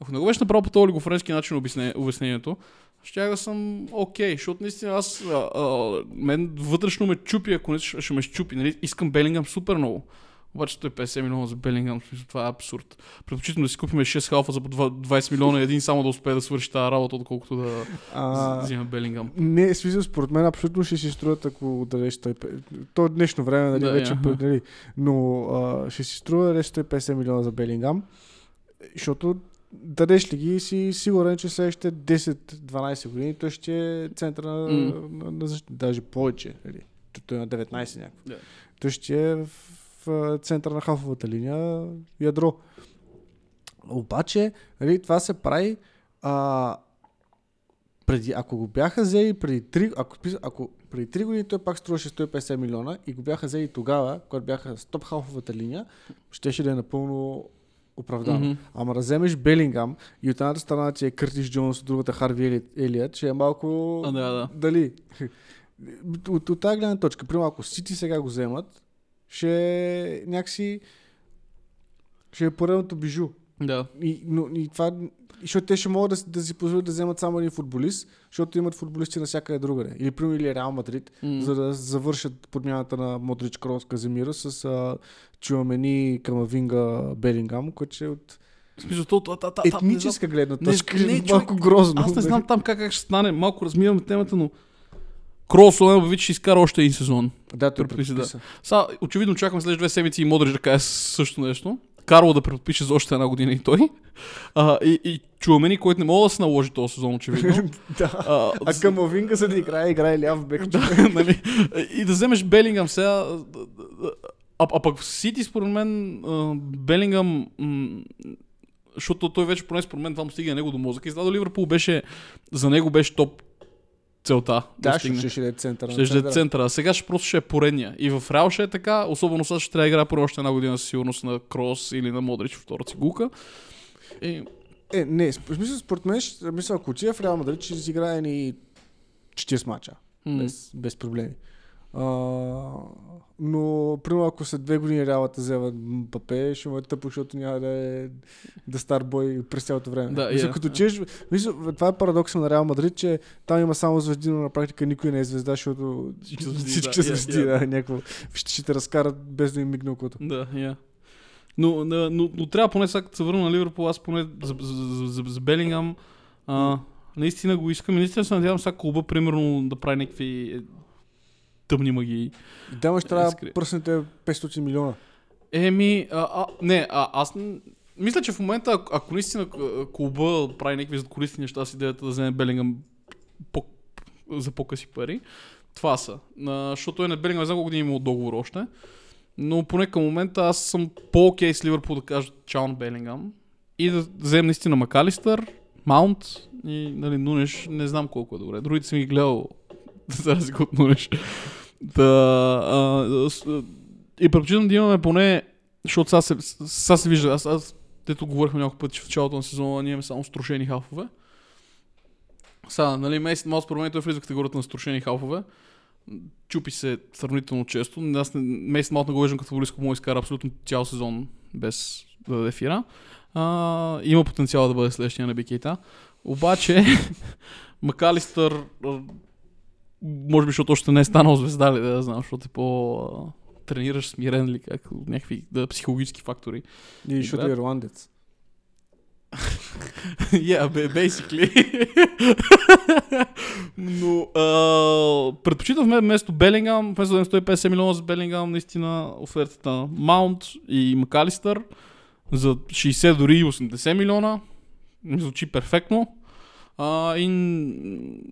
Ако не го беше направил по този олигофренски начин обясне, обяснението, щях да съм окей, okay, защото наистина аз, а, а, мен вътрешно ме чупи, ако не ще, ще ме щупи, нали? Искам Белингам супер много. Обаче сто и петдесет милиона за Белингам, това е абсурд. Предпочитам да си купим шест халфа за по двайсет милиона и един само да успее да свърши тази работа, отколкото да а, взима Белингам. Не, смисъл, според мен абсолютно ще си струват, ако дадеш сто и петдесет. То е днешно време, нали, да, вече предали. Но а, ще си струва да дадеш сто и петдесет милиона за Белингам, защото дадеш ли ги си сигурен, че следващите десет-дванайсет години той ще е център на, mm. на, на защита. Даже повече. Нали. Той е на деветнайсет някакво. Yeah. Той ще е в в центъра на халфовата линия ядро. Обаче, нали, това се прави а, Преди, ако го бяха взели преди три, ако, ако преди три години той пак струваше сто и петдесет милиона и го бяха взели тогава, когато бяха с топ-халфовата линия, щеше да е напълно оправдано. Mm-hmm. Ама да вземеш Белингам и от едната страна, че е Къртис Джонс, от другата Харви Елият, ще е малко... А, да, да. Дали? От, от тази гледна точка, примерно ако Сити сега го вземат, ще някакси... ще е поредното бижу. Да. И, но, и това... Защото те ще могат да, да си позволят да вземат само един футболист, защото имат футболисти на всякъде другаде. Или примерно или Реал Мадрид, mm. за да завършат подмяната на Модрич, Крос, Каземира с а, Чуамени, Камавинга, Белингам, което е от етническа гледна точка. Малко грозно. Аз не знам там как, как ще стане. Малко размиваме темата, но Крос, Олембович ще изкара още един сезон. Да, той предписа. Сега, очевидно чакаме след две седмици и Модрич да каже също нещо. Карло да преподпише за още една година и той. А, и, и Чуамени, който не мога да се наложи този сезон, очевидно. Да. А, а с... Камавинга се да играе, играе ляв бек. Да, нали? И да вземеш Белингам сега. А, а пък в Сити, според мен, Белингам, м- защото той вече поне според мен това му стига него до мозъка. И зато Ливърпул беше, за него беше топ целта. Да, да ще ще е центъра. Ще, ще е центъра. А сега ще просто ще е поредния. И в Реал ще е така, особено сега ще трябва да играе първо още една година със сигурност на Крос или на Модрич във втора цигулка. И... Е, не, смисъл, според мен, мисля, ако отида в Реал Мадрид, ще изиграе ни четирийсет мача. Mm. Без, без проблеми. А, но, примерно, ако след две години Реалата взема Мбапе, ще му е тъпо, защото няма да е да стар бой през цялото време. Да, мисля, yeah, като yeah. чеш, мисля, това е парадокса на Реал Мадрид, че там има само звезди, но на практика никой не е звезда, защото всички звезди, yeah, yeah. да, някакво, ще, ще те разкарат без да им мигне окото. Да, yeah. Но, но, но, но трябва поне сега, като се върна на Ливърпул, аз поне за, за, за, за Белингам, а, наистина го искам и наистина се надявам сега клуба, примерно, да прави някакви тъмни магии. Да, ма ще трябва да пръснете петстотин милиона. Еми, а, а, не, а, аз мисля, че в момента, ако, ако наистина клуба прави някакви задколисни неща с идеята да вземе Белингам по, за по-къси пари, това са. А, защото е на Белингам, не знам колко години имал договор още. Но поне към момента аз съм по-окей с Ливърпул да кажа чао на Белингам и да взем наистина Мак Алистър, Маунт и нали, Нунеш, не знам колко е добре. Другите съм ги гледал за разлика от Нунеш. Да, а, а, и предпочитам да имаме поне, защото сега се, сега се вижда, аз, аз дето говорихме няколко пъти, че в началото на сезона ние имаме само струшени халфове. Сега, нали, Мейсън Маунт според мен той влиза в категорията на струшени халфове. Чупи се сравнително често. Аз Мейсън Маунт не го виждам като футболист, му изкара абсолютно цял сезон без да даде фира. А, има потенциал да бъде следващия на Бикейта. Обаче Мак Алистър, може би защото още не е станал звезда, ли, да знам, защото е по-тренираш смирен ли как, някакви да, психологически фактори. И защото е ирландец. Yeah, basically. Но uh, предпочитам вместо Белингам, вместо сто и петдесет милиона за Белингам, наистина офертата на Маунт и Мак Алистър за шейсет дори и осемдесет милиона. Ми звучи перфектно. Uh, и...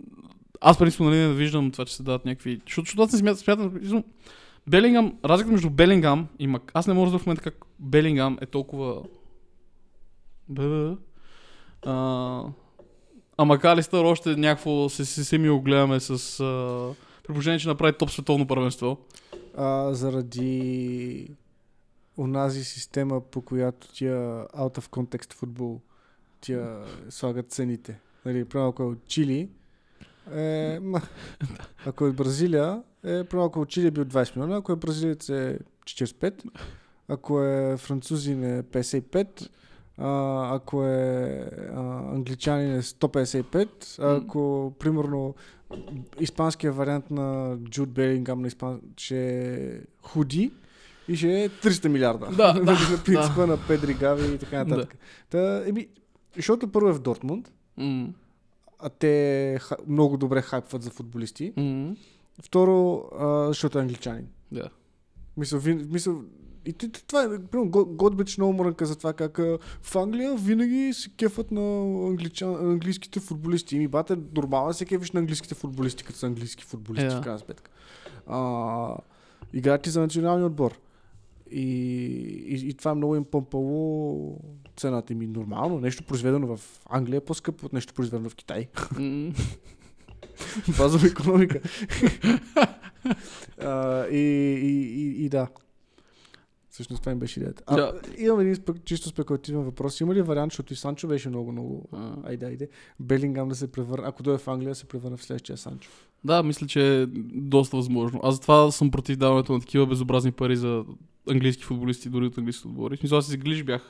Аз принцип нали не виждам това, че се дадат някакви... Защото аз не смятам, смятам... Белингам, разликата между Белингам и Мак... Аз не мога да в момента как Белингам е толкова... Бъ... А... а Мак Алистър още някакво се, се, се ми огледаме с... А... Предположение, че направи топ световно първенство. А, заради... Онази система, по която тия out of context футбол тия слагат цените. Нали, правило, ако е от Чили... Е, ма, ако е Бразилия, е, прямо ако Чили е бил двайсет милиона, ако е бразилиец е четирийсет и пет, ако е французин е петдесет и пет, а, ако е а, англичанин е сто петдесет и пет, ако примерно испанския вариант на Джуд Белингам на испан... ще е худи и ще е триста милиарда. Да, да, на принципа да. На Педри, Гави и така нататък. Да. Та, еби, защото първо е в Дортмунд, mm. а те много добре хайпват за футболисти. Mm-hmm. Второ, а, защото е англичанин. Yeah. Мисля, мисъл, и това е, примерно, Годбич много мрънка за това как в Англия винаги се кефат на англичан, английските футболисти. И ми бате, нормално се кефиш на английските футболисти, като са английски футболисти, yeah. в крайна сметка. Играят и за националния отбор. И, и, и това много им помпало цената им. Нормално, нещо произведено в Англия е по-скъпо от нещо произведено в Китай. Базова икономика. uh, и, и, и, и да. Всъщност това им беше идеята. А, yeah. Имам един спек, чисто спекулативен въпрос. Има ли вариант, защото и Санчо беше много-много... Uh. Айде, айде. Белингам да се превърне, ако дойде в Англия, да се превърне в следващия Санчо. Да, мисля, че е доста възможно. Аз затова съм против даването на такива безобразни пари за английски футболисти, дори от английски отбори. В смисъл, аз си глиш бях...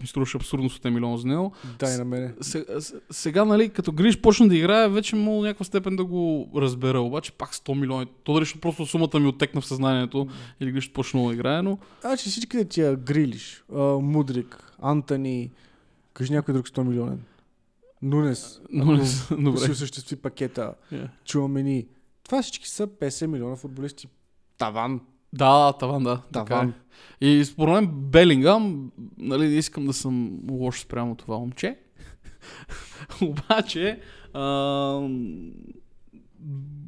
Ми струваше абсурдно сто милиона за него. Да, и на мене. Сега, сега, нали, като Гриш почна да играе, вече мога някаква степен да го разбера, обаче пак сто милиона. То дали ще просто сумата ми оттекна в съзнанието, mm-hmm. или Гриш почна да играе, но... А, че всичките тия Грилиш, Мудрик, Антони, кажи някой друг сто милиона. Нунес. Нунес, добре. Ще осъществи пакета, yeah. Чуамени. Това всички са петдесет милиона футболисти. Таван. Да, таван, да. Таван. Е. И според мен Белингам, нали, искам да съм лош спрямо това момче. Обаче, а,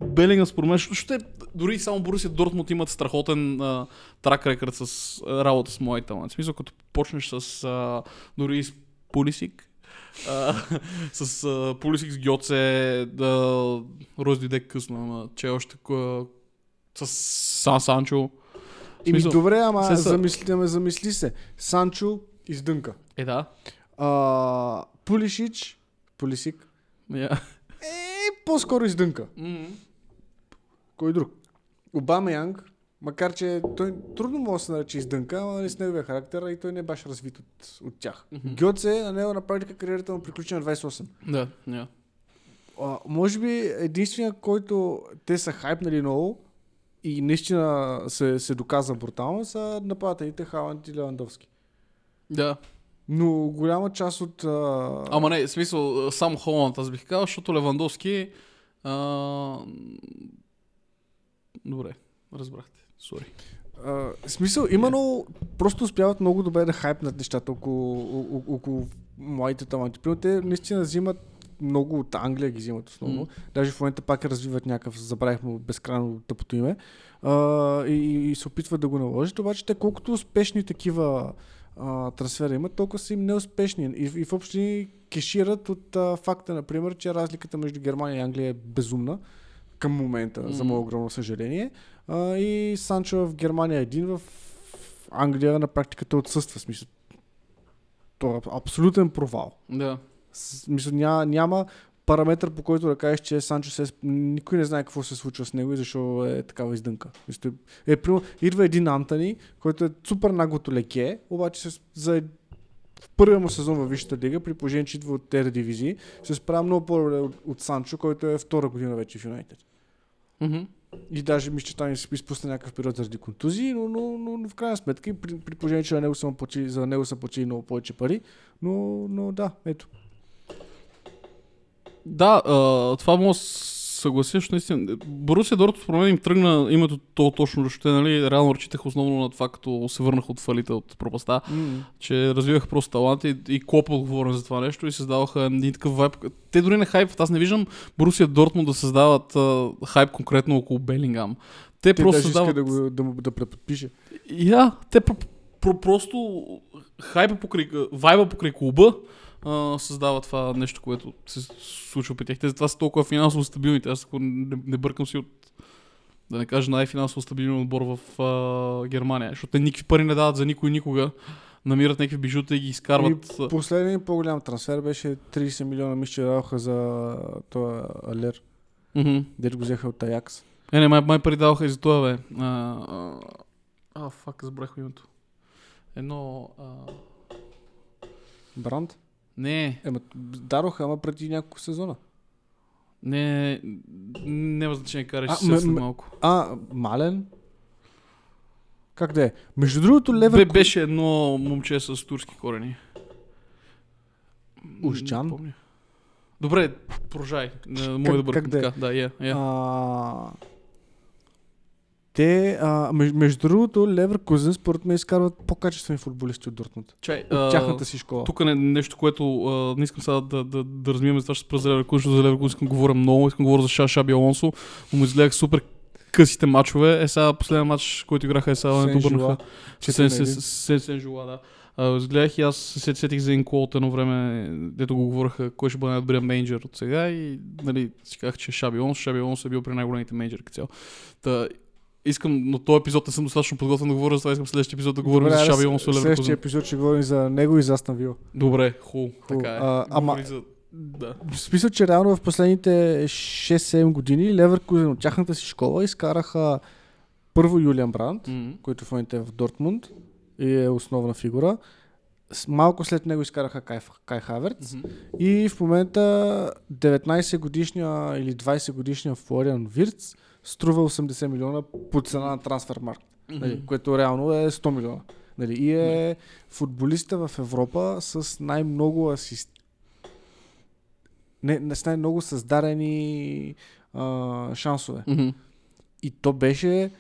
Белингам според мен, ще, дори само Борусия Дортмунд имат страхотен а, трак рекърд с а, работа с моите таланти. В смисъл, като почнеш с а, дори с Пулисик, Uh, с uh, Пулисик с Гьоце, да раздиде късно, че още uh, с Сан Санчо. И ми добре, ама се, замисли, ме, замисли се. Санчо издънка. Е, да. Uh, Пулишич, Пулисик. Yeah. Е, по-скоро издънка. Mm-hmm. Кой друг? Обама Янг, макар че той трудно може да се нарече издънка, но с неговия характер и той не беше развит от, от тях. Mm-hmm. Гьоце, на него на практика кариерата му приключи на двайсет и осем. Да, yeah. а, може би единственият, който те са хайпнали много и наистина се, се доказа брутално, са нападателите Халанд и Левандовски. Да. Yeah. Но голяма част от... А... Ама не, в смисъл, само Халанд аз бих казал, защото Левандовски... А... Добре, разбрахте. Sorry. Uh, смисъл, има много, просто успяват много добре да хайпнат нещата около, о, около младите таланти. Примерно те наистина взимат много от Англия, ги взимат основно. Mm. Даже в момента пак развиват някакъв, забравих му безкрайно тъпото име, uh, и, и се опитват да го наложат. Обаче те колкото успешни такива uh, трансфера имат, толкова са им неуспешни. И, и въобще кешират от uh, факта, например, че разликата между Германия и Англия е безумна. Към момента, mm. за мое огромно съжаление. А, и Санчо в Германия един, в Англия на практиката отсъства. Смисъл, това е абсолютен провал. Yeah. Смисъл, няма, няма параметър, по който да кажеш, че Санчо се... Никой не знае какво се случва с него и защо е такава издънка. Мисля, е, примерно, идва един Антони, който е супер наглото леке, обаче се, за в първия му сезон във Висшата лига, при положение, че идва от Тер дивизии, се справя много по-добре от, от Санчо, който е втора година вече в Юнайтед. Mm-hmm. И даже мисля, че там се изпусна някакъв период заради контузии, но, но, но, но в крайна сметка, при, при положение, че за него са платили, платили много повече пари, но, но да, ето. Да, а, това мога съгласиш, наистина. Борусия Дортмунд според мен им тръгна името то точно, защото нали, реално разчитах основно на това, като се върнах от фалита от пропаста, mm-hmm. че развиваха просто таланти и Клоп отговорен за това нещо и създаваха един такъв вайб. Те дори не хайпват, аз не виждам Борусия Дортмунд да създават а, хайп конкретно около Белингам. Те, те просто създават... да, го, да, да преподпише. Я, yeah, те про, про, просто хайпа покрай, вайба покрай клуба Uh, създава това нещо, което се случва при тях. Те затова са толкова финансово стабилни. Аз ако не, не бъркам си от, да не кажа, най-финансово стабилен отбор в uh, Германия, защото те никакви пари не дават за никой никога. Намират някакви бижута и ги изкарват. И последният по-голям трансфер беше трийсет милиона мисля даваха за това Алер. Mm-hmm. Дето го взеха от Аякс. Е, не, май, май пари даваха и за това, бе. А, а, а фак, забрах името. Едно... А... Бранд? Не. Ема, дароха, ама преди няколко сезона. Не, няма значение, караш се след малко. А, Мален? Как да е? Между другото, Леверкузен... Бе, беше едно момче с турски корени. Ужджан? Добре, прожай. Мой добър. Как да е? Да, я. Yeah, yeah. а... Те, а, между другото, Леверкузен според мен изкарват по-качествени футболисти от Дортмунд. Чай, от а, тяхната си школа. Тук не, нещо, което а, не искам сега да, да, да размиваме, за това ще спра за Леверкузен, защото за Леверкузен говоря много, искам да говоря за Шаби Алонсо, но му изгледах супер късите мачове. Е, сега последния матч, който играха, е сега не добърнаха. Сен-Жула, да. Разгледах и аз се сетих за Инкол от едно време, дето го говореха кой ще бъде най-добрия мейнджер от сега и нали, си казах, че Шаби Алонсо. Шаби Алонсо е бил при най-големите мейнджери цял. Та, искам, но този епизод не съм достатъчно подготвен да говоря, за това искам следващия епизод да говорим. Добре, за Шаби Алонсо. Следващия епизод ще говорим за него и за Астън Вила. Добре, хубаво. Така е. А, ама... Да. Смисъл, че реално в последните шест-седем години Леверкузен от тяхната си школа изкараха първо Юлиан Бранд, mm-hmm. който в момента е в Дортмунд и е основна фигура. Малко след него изкараха Кай, Кай Хаверц mm-hmm. и в момента деветнайсет годишния или двайсет годишния Флориан Вирц струва осемдесет милиона по цена на трансфермаркт, mm-hmm. нали, което реално е сто милиона. Нали, и е футболиста в Европа с най-много асисти. Не, не с най-много създадени а, шансове. Mm-hmm. И то беше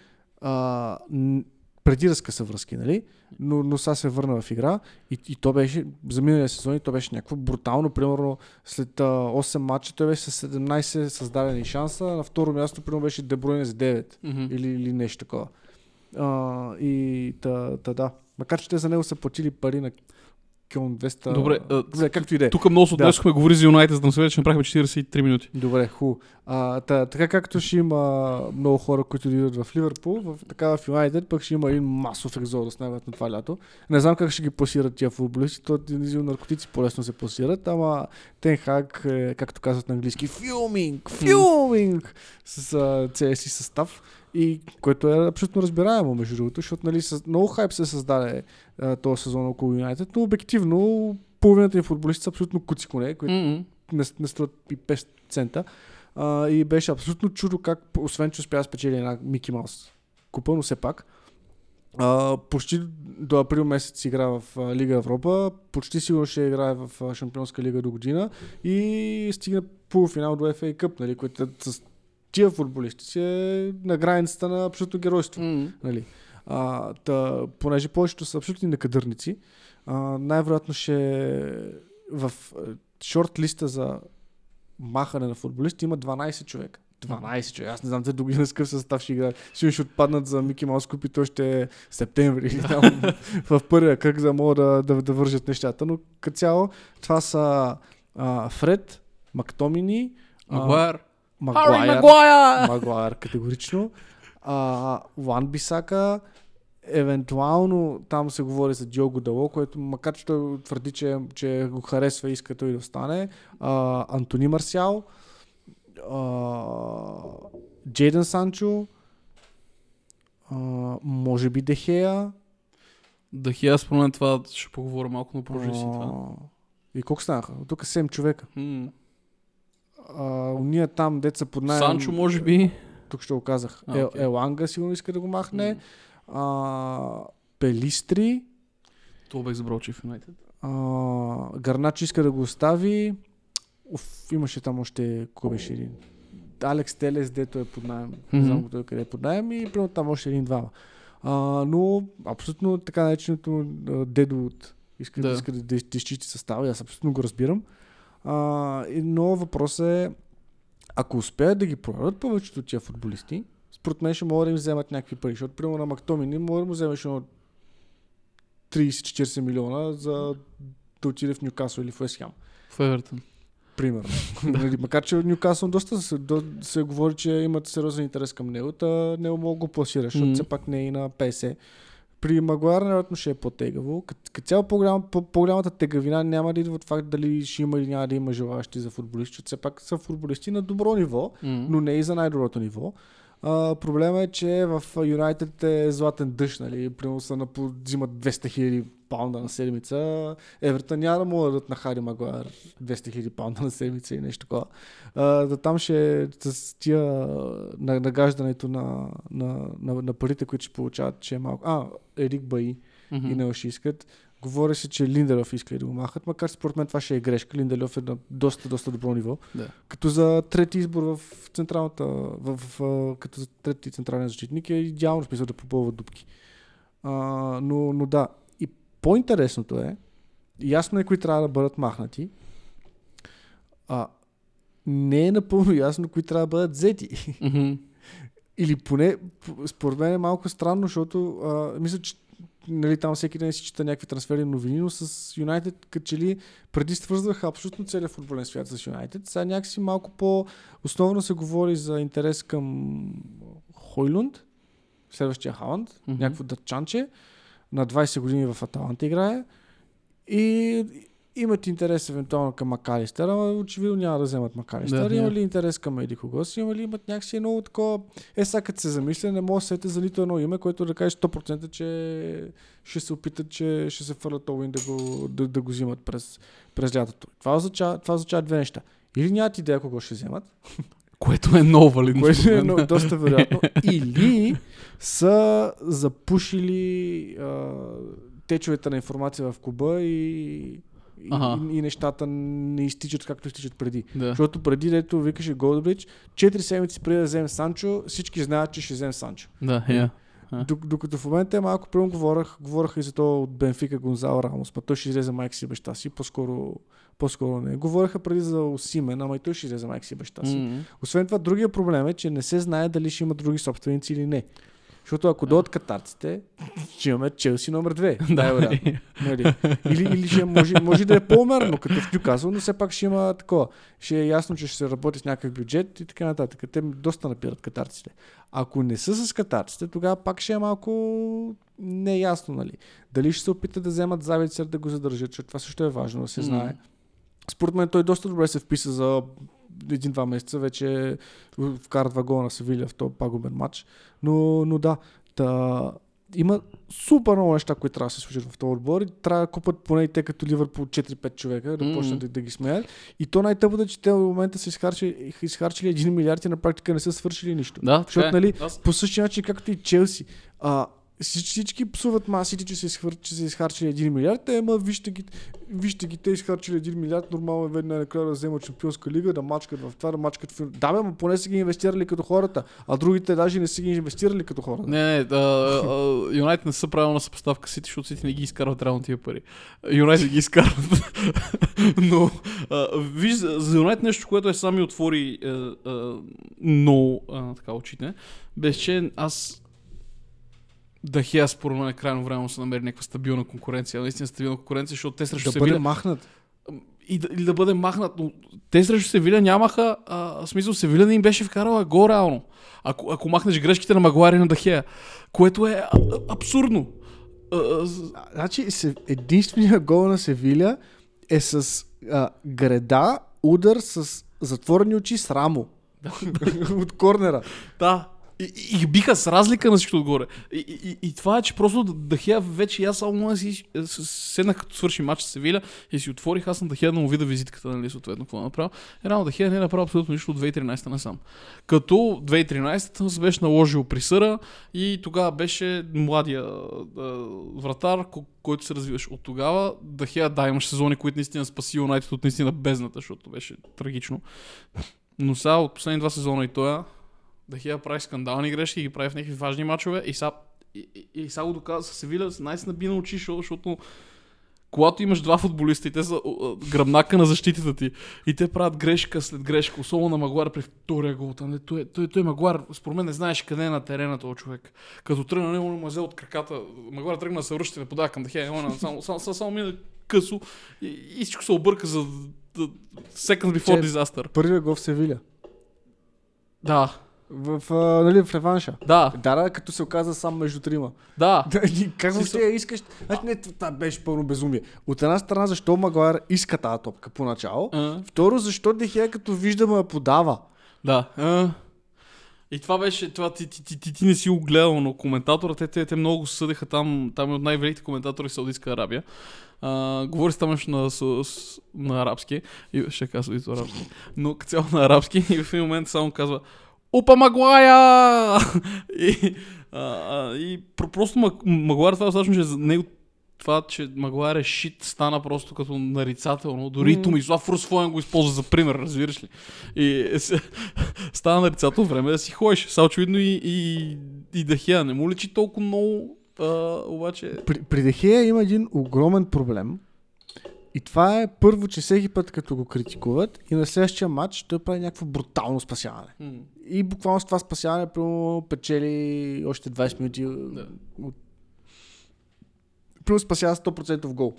а, н- преди разкъса връзки, нали? Но, но сега се върна в игра и, и то беше, за миналия сезон и то беше някакво брутално, примерно след а, осем матча той беше с седемнайсет създадени шанса, на второ място примерно беше Де Бройне с девет mm-hmm. или, или нещо такова. А, и та, та да. Макар че те за него са платили пари на двеста... Добре, а, както и да е. Тук много се отнесохме, да. Говори за Юнайтед, за да не се видя, че направихме четирийсет и три минути. Добре, хубаво. Та, така както ще има много хора, които идват в Ливърпул, в, така в Юнайтед пък ще има един масов екзодус най-вероятно това лято. Не знам как ще ги пласират тия футболисти, то тези наркотици по-лесно се пласират, ама Тен Хаг, както казват на английски, филминг, филминг с целия си състав. И което е абсолютно разбираемо, между другото, защото нали, със, много хайп се създаде а, този сезон около Юнайтед, но обективно половината им футболисти са абсолютно куциконе, които mm-hmm. не, не струват и пет цента. А, и беше абсолютно чудо как, освен че успя да спечели една Мики Маус купа, но все пак, а, почти до април месец игра в а, Лига Европа, почти сигурно ще играе в а, Шампионска лига до година и стигна полуфинал до Еф Ей Къп, нали, което с тия футболисти си е на границата на абсолютно геройство. Mm-hmm. Нали? А, та, понеже повечето са абсолютни некадърници, а, най-вероятно ще в шорт листа за махане на футболисти има дванайсет човека. дванайсет човека. Аз не знам, те до година с къв състав ще играят. Ще ще отпаднат за Мики Маус Куп и то ще е септември. Там, в първия кръг, за да могат да, да, да вържат нещата. Но като цяло това са а, Фред, Мактомини, Магуар, Магуайър, Магуайър категорично. Уан Бисака, евентуално там се говори за Диого Дало, което макар че той твърди, че, че го харесва и иска той да остане. А, Антони Марсиал, а, Джейдън Санчо, а, може би Де Хея. Де Хея, спомням това, ще поговоря малко, но продължи си това. И колко станаха? От тук седем човека. Hmm. Uh, уния там, деца под най... Санчо, може би. Тук ще го казах. А, okay. Еланга сигурно иска да го махне. Mm. Uh, Пелистри. Това бе забрал, че в Юнайтед. Uh, Гарначо иска да го остави. Уф, имаше там още кой беше един. Алекс Телес, дето е под найем. Mm-hmm. Не знам той къде е под найем и примерно там още един-двама. Uh, но абсолютно така нареченото uh, Дедовуд иска да, да, иска да, да изчисти състава. Аз абсолютно го разбирам. Uh, но въпросът е, ако успеят да ги продадат повечето тия футболисти, според мен ще могат да им вземат някакви пари, защото примерно на Мактомини може да му вземеш трийсет-четирийсет милиона за да отиде в Нюкасъл или в Уест Хям. В Евертън. Примерно. Макар че Нюкасъл доста се, до, се говори, че имат сериозен интерес към него, та не мога да го пласираш, защото mm-hmm. все пак не е и на петдесет. При Магуар вероятно ще е по-тегаво. Като цяло по-голям, по-голямата тегавина няма да идва от факт дали ще има или няма да има желащи за футболисти, защото все пак са футболисти на добро ниво, mm-hmm. но не и за най-доброто ниво. А, проблема е, че в Юнайтед е златен дъжд, нали? Примерно са взимат двеста хиляди паунда на седмица. Евертън няма да могат да дадат на Хари Магуар двеста хиляди паунда на седмица и нещо такова. А, да там ще с тия нагаждането на, на, на, на парите, които ще получават, че е малко. А, Ерик Баи mm-hmm. и не още искат. Говори се, че Линделов иска да го махат, макар според мен това ще е грешка. Линделов е на доста, доста добро ниво. Да. Като за трети избор в централната, в, в, като за трети централен защитник е идеално смисъл да попълва дупки. А, но, но да, и по-интересното е, ясно е кои трябва да бъдат махнати, а не е напълно ясно кои трябва да бъдат взети. Mm-hmm. Или поне, според мен е малко странно, защото а, мисля, че нали, там всеки ден си чета някакви трансфери новини, но с Юнайтед като че ли преди свързваха абсолютно целият футболен свят с Юнайтед. Сега някакси малко по-основно се говори за интерес към Хойлунд, следващия Хааland, mm-hmm. някакво датчанче, на двайсет години в Аталанта играе и имат интерес евентуално към Мак Алистер, ама очевидно няма да вземат Мак Алистер. Да, има ли интерес към Еди кого си, има ли имат някакси едно такова... Е, сега като се замисля, не мога да сете за нито едно име, което да кажеш сто процента, че ще се опитат, че ще се фърлят Олвин да го, да, да го взимат през, през лятото. Това означава, това означава две неща. Или нямат идея кого ще вземат, което е много валидно. Което е много, доста вероятно. Или са запушили а, течовете на информация в клуба и... И, и нещата не изтичат както изтичат преди. Да. Защото преди, дето викаше Голдбридж, четири седмици преди да вземе Санчо, всички знаят, че ще вземе Санчо. Да, yeah. Yeah. Докато в момента е малко, прямо говорех, говореха и за това от Бенфика Гонзало Рамос, па той ще излезе майка си и баща си, по-скоро, по-скоро не. Говореха преди за Осимен, ама и той ще излезе майка си и баща си. Mm-hmm. Освен това, другия проблем е, че не се знае дали ще има други собственици или не. Защото ако дойдат катарците, ще имаме Челси номер две. Да, нали? Или, или ще може, може да е по-умерно, като в Нюкасъл, но все пак ще има такова. Ще е ясно, че ще се работи с някакъв бюджет и така нататък. Те доста напират катарците. Ако не са с катарците, тогава пак ще е малко неясно. Нали? Дали ще се опитат да вземат Завицер да го задържат, защото това също е важно да се знае. Според мен той доста добре се вписа за един-два месеца, вече вкара два гола на Севиля в този пагубен матч. Но, но да, да, има супер много неща, които трябва да се случат в този отбор и трябва да купат поне и те като Ливърпул четири-пет човека, да mm. почнат да, да ги смеят. И то най-тъпото е, че те в момента са изхарчили, изхарчили един милиард и на практика не са свършили нищо. Да, защото е. Нали, по същия начин, както и Челси, а, всички псуват масите, че са изхарчили един милиард, ама вижте ги, вижте ги, те изхарчили един милиард, нормално е веднага накрая да вземат Шампионска лига, да мачкат в това, да мачкат в... Да, бе, ама поне са ги инвестирали като хората, а другите даже не са ги инвестирали като хората. Не, не, Юнайтед не са правилна съпоставка Сити, защото Сити не ги изкарват реално тия пари. Юнайтед ги изкарват. Но, виж, за Юнайтед нещо, което е сами отвори много така очите, беше, че аз Де Геа според мен крайно време се намери някаква стабилна конкуренция, наистина стабилна конкуренция, защото те срещу да Севиля... Да бъде махнат. И да, или да бъде махнат, но те срещу Севиля нямаха... А, смисъл, Севиля не им беше вкарала гол реално. Ако, ако махнеш грешките на Магуайр и на Де Геа, което е а, а, абсурдно. А, а... Значи единственият гол на Севиля е с а, греда, удар с затворени очи с рамо. От корнера. Да. И, и биха с разлика на всичко отгоре. И, и, и това е, че просто Де Геа вече, аз само си седнах като свърши матч с Севиля и си отворих, аз на Де Геа да му видя визитката, нали, съответно, какво направил. И рано Де Геа не е направил абсолютно нищо от две хиляди и тринайсета насам. Като две хиляди и тринайсета се беше наложил присъра и тогава беше младия а, вратар, който се развиваш от тогава. Де Геа, да, имаш сезони, които наистина спаси Юнайтед от наистина бездната, защото беше трагично. Но сега от последни два сезона и тоя Де Геа прави скандални грешки и ги прави в някакви важни мачове и сега са го доказва с Севиля с най-снаби на очи, защото когато имаш два футболиста и те са гръбнака на защитата ти и те правят грешка след грешка, особено на Магуайр при втория гол. Той, той, той Магуайр, според мен не знаеш къде е на терена този човек. Като тръгна, не му взе от краката. Магуайр тръгна да се връща и да подава към Де Геа. Само, само, само мина късо и, и всичко се обърка за second before disaster. Първият гол в Севиля. Да. В, в, нали, в реванша. Да. Да, като се оказа сам между трима. Да. Как въобще я искаш? Значи, не, това беше пълно безумие. От една страна, защо Магуайр иска тази топка поначало? Uh-huh. Второ, защо Де Геа като виждаме я подава? Да. Uh-huh. И това беше, това ти, ти, ти, ти, ти не си го гледал, но коментатора, те, те, те много съдеха там, там е от най-великите коментатори в Саудитска Арабия. Uh, говори се там на, с, с, на арабски. И ще казва и то арабски. Но цяло на арабски и в един момент само казва Опа, Магуайр! и, а, и просто Магуайр, това всъщност, че за него това, че Магуайр е шит, стана просто като нарицателно. Дори mm. Томислав Русфоен го използва за пример, разбираш ли? И се, стана нарицателно време да си ходиш. Са очевидно и, и, и Де Геа не му лечи толкова много, а, обаче... При, при Де Геа има един огромен проблем, И това е първо, че всеки път като го критикуват и на следващия матч той прави някакво брутално спасяване. Mm. И буквално с това спасяване прямо печели още двайсет минути. Yeah. От... Прямо спасява сто процента в гол.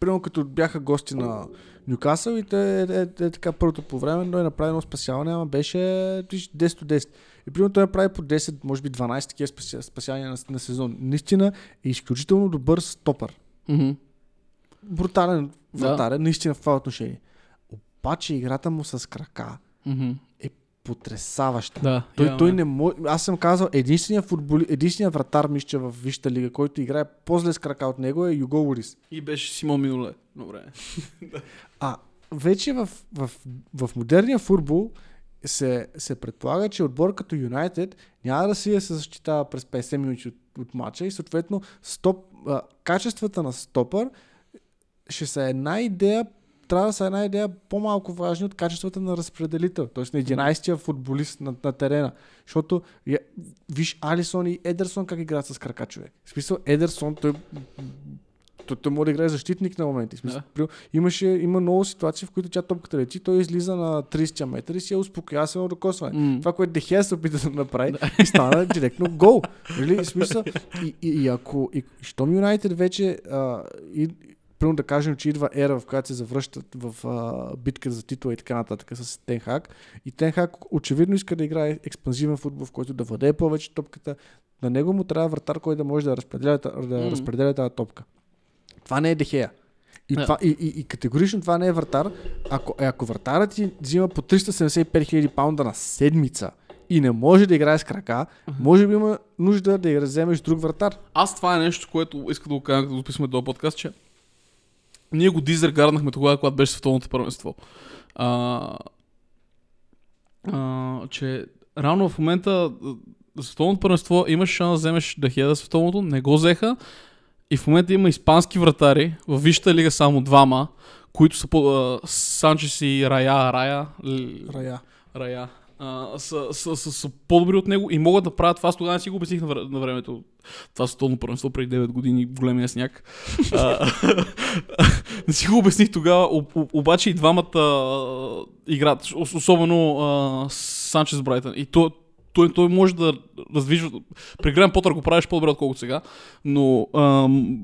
Примерно като бяха гости на Нюкасъл и те, е, е, е така първото по време, той направи едно спасяване, ама беше десет от десет. И примерно той направи по десет, може би дванайсет такива спася, спасявания на, на сезон. Наистина е изключително добър стопър. Mm-hmm. Брутален вратарен, да. Наистина в това отношение. Обаче играта му с крака mm-hmm. е потресаваща. Да, той, yeah, той не може. Аз съм казал, единственият футболи... единственият вратар мисля в Висшата лига, който играе по-зле с крака от него е Юго Лорис. И беше Симон Миноле. Добре. А вече в, в, в модерния футбол се, се предполага, че отбор като Юнайтед няма да си да се защитава през петдесет минути от, от матча и съответно стоп, а, качествата на стопър ще са една идея, трябва да са една идея по-малко важни от качествата на разпределител, т.е. на единайсетия футболист на, на терена. Защото я, виж Алисон и Едерсон как играят с крака, човек. В смисъл, Едерсон, той, той, той може да играе защитник на моменти. В смисъл, yeah. Имаше, има много ситуации, в които тя топката лети, той излиза на трийсет метра и си я успокоява с едно докосване. Mm. Това, което Де Хея се опита да направи, и стана директно гол. Или, смисъл, и, и, и ако и, щом Юнайтед вече а, и, примерно да кажем, че идва ера, в която се завръщат в а, битката за титла и така нататък с Тен Хаг. И Тен Хаг очевидно иска да играе експанзивен футбол, в който да владее повече топката. На него му трябва вратар, който да може да разпределя, да mm. разпределя тази топка. Това не е Де Хея. И, yeah. това, и, и, и категорично това не е вратар. Ако, ако вратарът ти взима по триста седемдесет и пет хиляди паунда на седмица и не може да играе с крака, може би има нужда да я вземеш друг вратар. Аз това е нещо, което иска да го кажа, като записваме този подкаст, че ние го дизергарнахме тогава, когато беше световното първенство. А, а, че рано в момента световното първенство имаш шанс да вземеш Де Хея за световното, не го взеха и в момента има испански вратари, в Висшата лига само двама, които са по, а, Санчес и Рая, Рая, Рая, Рая. Uh, са, са, са, са по-добри от него и могат да правят това. Аз тогава не си го обясних на, вре- на времето. Това световно първенство преди девет години, големия сняг. Uh, не си го обясних тогава, об, об, обаче и двамата uh, играят, особено uh, Санчес Брайтън. И той, той, той може да развижда. При Грем Потър го правиш по-добре отколкото сега, но uh,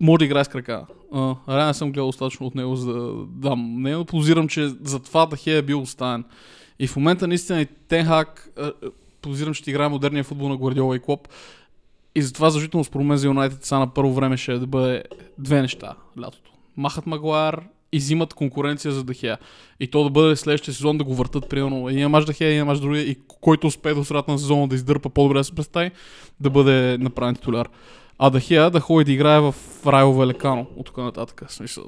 може да играе с крака. Uh, Рано не съм гледал достатъчно от него, за да дам него. Подозирам, че за това Де Хея е бил оставен. И в момента наистина и Тен Хаг, подозирам, че играе модерния футбол на Гвардиола и Клоп. И затова защитно според мен за Юнайтед сега на първо време ще да бъде две неща лятото. Махат Магуайър и взимат конкуренция за Де Хея. И то да бъде следващия сезон да го въртат примерно. Един мач Де Хея, един мач другия и който успее до средата на сезона да издърпа по-добре да се представи, да бъде направен титуляр. А Де Хея да ходи да играе в Райо Великано от тук нататък. Смисъл.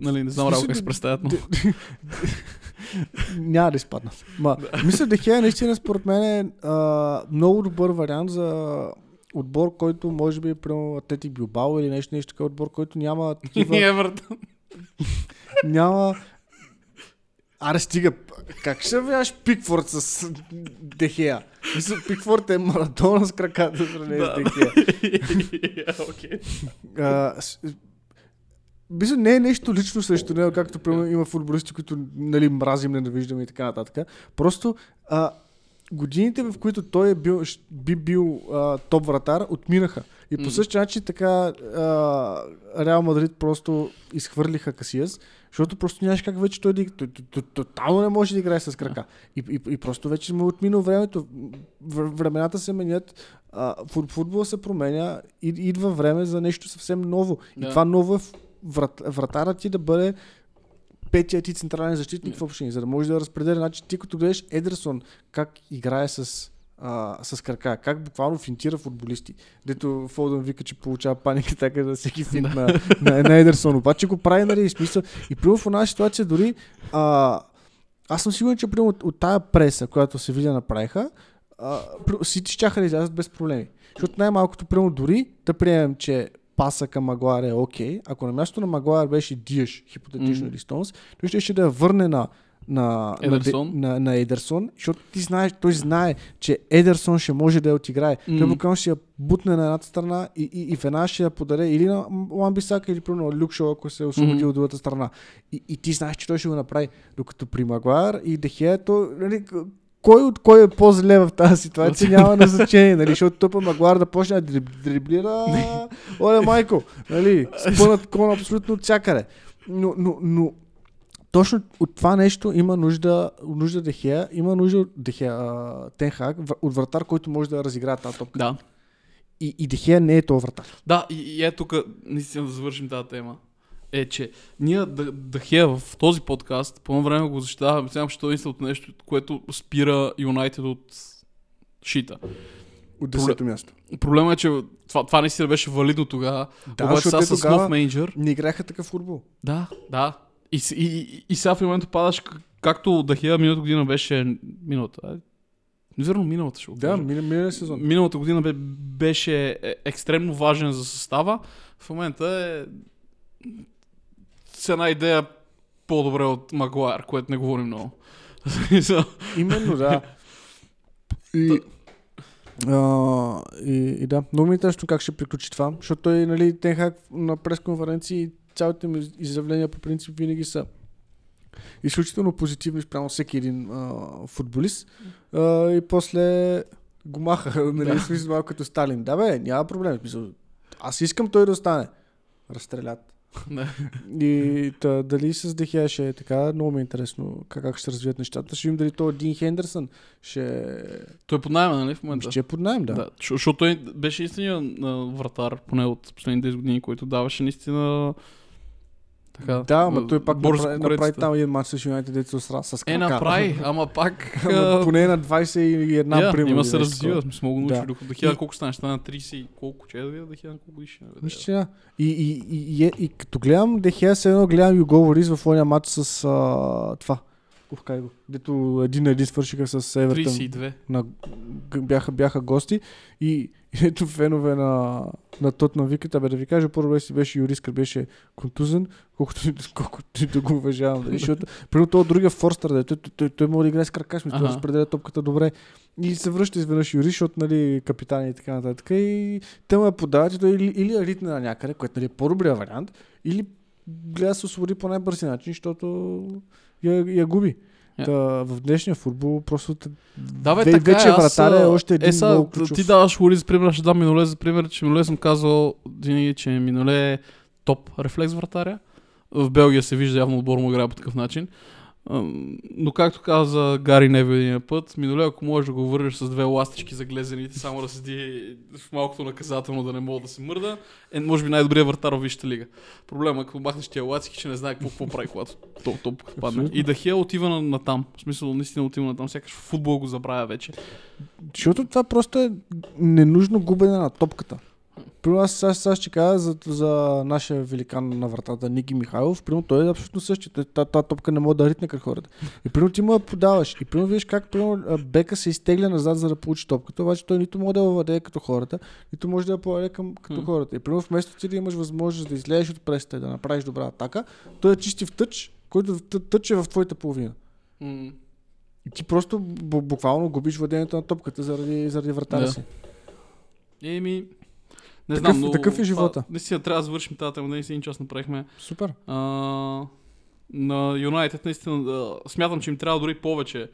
Нали, не знам Райо как се представят, но... няма да изпаднат. Ма, да. Мисля, Де Хея наистина според мен е а, много добър вариант за отбор, който може би прямо Атлетик Билбао или нещо, нещо така отбор, който няма такива... И Евертън. Няма... Аре стига, как ще виждаш Пикфорд с Де Хея? Мисля, Пикфорд е Марадона с краката с Де Хея. Окей. Мисля, не е нещо лично срещу него, както примерно има футболисти, които нали, мразим, ненавиждаме и така нататък. Просто а, годините, в които той е бил, би бил а, топ вратар, отминаха. И по същия начин така Реал Мадрид просто изхвърлиха Касиас, защото просто нямаш как вече той да играе. Тотално не може да играе с крака. И, и, и просто вече му отмина времето. Времената се менят, а, футбол се променя, и, идва време за нещо съвсем ново. И yeah. това ново е Врат, вратарът ти да бъде петият ти централен защитник yeah. в общини, за да може да разпределя. Значи ти като гледаш Едерсон как играе с, а, с крака, как буквално финтира футболисти, дето Фолдън вика, че получава паника така за всеки финт на, на, на Едерсон, обаче го прави нали, смисъл. И прямо в една ситуация дори а, аз съм сигурен, че прямо от, от тая преса, която се видя направиха, Сити щяха да излязат без проблеми, защото най-малкото прямо дори да приемем, че паса към Магуайър е окей. Okay. Ако на място на Магуайър беше Диеш, хипотетично mm-hmm. или Стоунс, той ще, ще да я върне на на, Едерсон. На, на, на Едерсон, защото ти знаеш, той знае, че Едерсон ще може да я отиграе. Mm-hmm. Той буквално ще я бутне на едната страна и, и, и в една ще я подаде или на Ламбисака, или на Люкшо, ако се освободи mm-hmm. от другата страна. И, и ти знаеш, че той ще го направи. Докато при Магуайър и Де Хея, то... Нали, кой от кой е по-зле в тази ситуация няма на значение, нали, защото тъпа Магуайър да почне да дриблира, оле майко, нали, спънат кон абсолютно от всякъде. Но, но, но точно от това нещо има нужда, нужда Де Хея, има нужда от Де Хея, Тен Хаг, от вратар, който може да разиграе тази топка. Да. И, и Де Хея не е този вратар. Да, и, и е тук, наистина да завършим тази тема. Е, че ние Де Хея в този подкаст, по едно време го защитаваме, сега ще е от нещо, което спира Юнайтед от шита. От десето място. Проблема е, че това, това не си беше валидно тогава, да, обаче сега с нов менеджер. Не играха такъв футбол. Да, да. И, и, и, и сега в момента падаш, както Де Хея миналата година беше миналата. Верно, миналата ще го кажа. Да, миналия сезон. Миналата година беше екстремно важен за състава. В момента е... с една идея по-добре от Магуайър, което не говорим много. Именно, да. И, а, и, и да, много ми е интересно как ще приключи това, защото той, нали, Тен Хаг на пресконференции, цялите му изявления по принцип винаги са изключително позитивни спрямо всеки един а, футболист. А, и после го махаха, нали, да. Смисъл малко като Сталин. Да бе, няма проблем. Аз искам той да остане. Разстрелят. И та, дали с Де Хея ще е така, много ми е интересно как, как ще се развият нещата. Ще видим дали той Дин Хендерсън ще... Той е под найем, нали в момента? Ще е под найем, да. да. Защото той беше истинен вратар, поне от последните десет години, който даваше наистина... Така, да, ма той пак направи, направи там един матч с Юнайтед, дето с крака. Е, направи, ама пак... ама поне на двайсет и едно yeah, пример. Има се развива, сме много научили. Да. До хиляда колко станеш? Стана трийсет и колко? Че да видя Де Хея на колко годиши? Да. И, и, и, и, и като гледам Де Хея, едно гледам Юго Ворис в ония матч с а, това. Кухкай го. Дето един на един свършиха с Евертън. трийсет и две На, бяха, бяха гости и... Ето фенове на, на Тотна виката, бе да ви кажа, по-добре си беше юрист, като беше контузен, колкото и да го уважавам. Дали, защото, примерно това другия Форстър, да, той, той, той, той може да играе с крака, смисъл, да разпределя топката добре. И се връща изведнъж юрист, защото нали, капитани и така нататък. И те му я подават и той или, или ритне на някъде, което нали, е по-добрия вариант, или гледа се освободи по най-бързи начин, защото я, я губи. Yeah. Та, в днешния футбол просто да, бе, ве, вече вратаря е още един е, са, много ключов. Ти даваш Лори за пример, ще дам Миноле за пример, че Миноле съм казал винаги, че Миноле е топ рефлекс вратаря. В Белгия се вижда явно отбор му играе по такъв начин. Но както каза Гари Невил един път, Миноле ако можеш да го върнеш с две ластички за глезените, само да седи в малкото наказателно да не мога да се мърда, е може би най-добрият вратар в Висшата лига. Проблема е като махнеш тия ластички, че не знае какво, какво прави, когато топ топ падне. И Де Хея отива на, на там. В смисъл наистина отива на там, сякаш футбол го забравя вече. Защото това просто е ненужно губене на топката. Примерно аз сега ще кажа за, за нашия великан на вратата Ники Михайлов. Примерно той е абсолютно същия. Та топка не може да ритне към хората. И примерно ти му я подаваш. И примерно виж как примерно, бека се изтегля назад, за да получи топката. Обаче той нито може да я владее като хората, нито може да я поведе към като mm. хората. И примерно вместо ти да имаш възможност да излезеш от преста и да направиш добра атака, той е чисти в тъч, който тъч е в твоята половина. Mm. И ти просто буквално губиш владението на топката заради, заради вратаря yeah. си. Еми... Не такъв, знам, но такъв е живота. Наистина трябва да завършим тази тема, днес един час направихме. Супер. А, на Юнайтед наистина да, смятам, че им трябва дори повече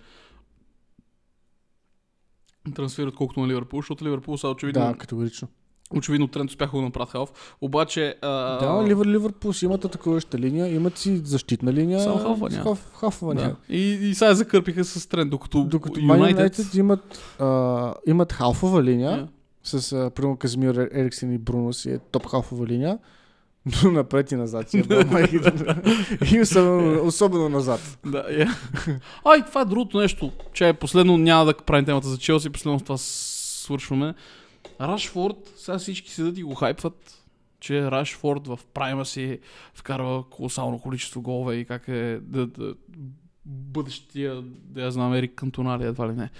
трансфер, отколкото на Ливърпул, защото Ливърпул са очевидно... Да, категорично. Очевидно Трент успяха да го направят халф. Обаче... А... Да, Ливър, Ливърпул си имат атакуваща линия, имат си защитна линия. Само халфвания. Халф, халфвания. Да. И, и сега закърпиха с Трент, докато, докато Юнайтед... Юнайтед имат, а, имат халфова линия. Yeah. С примерно Казимир Ериксен и Бруно си е топ халфова линия, но напред и назад си е баба и особено, особено назад. Да, yeah. А и това е другото нещо, че последно няма да правим темата за Челси, последно с това свършваме. Рашфорд, сега всички седат и го хайпват, че Рашфорд в прайма си вкарва колосално количество голове и как е да, да, бъдещия, да я знам, Ерик Кантонали, едва ли не.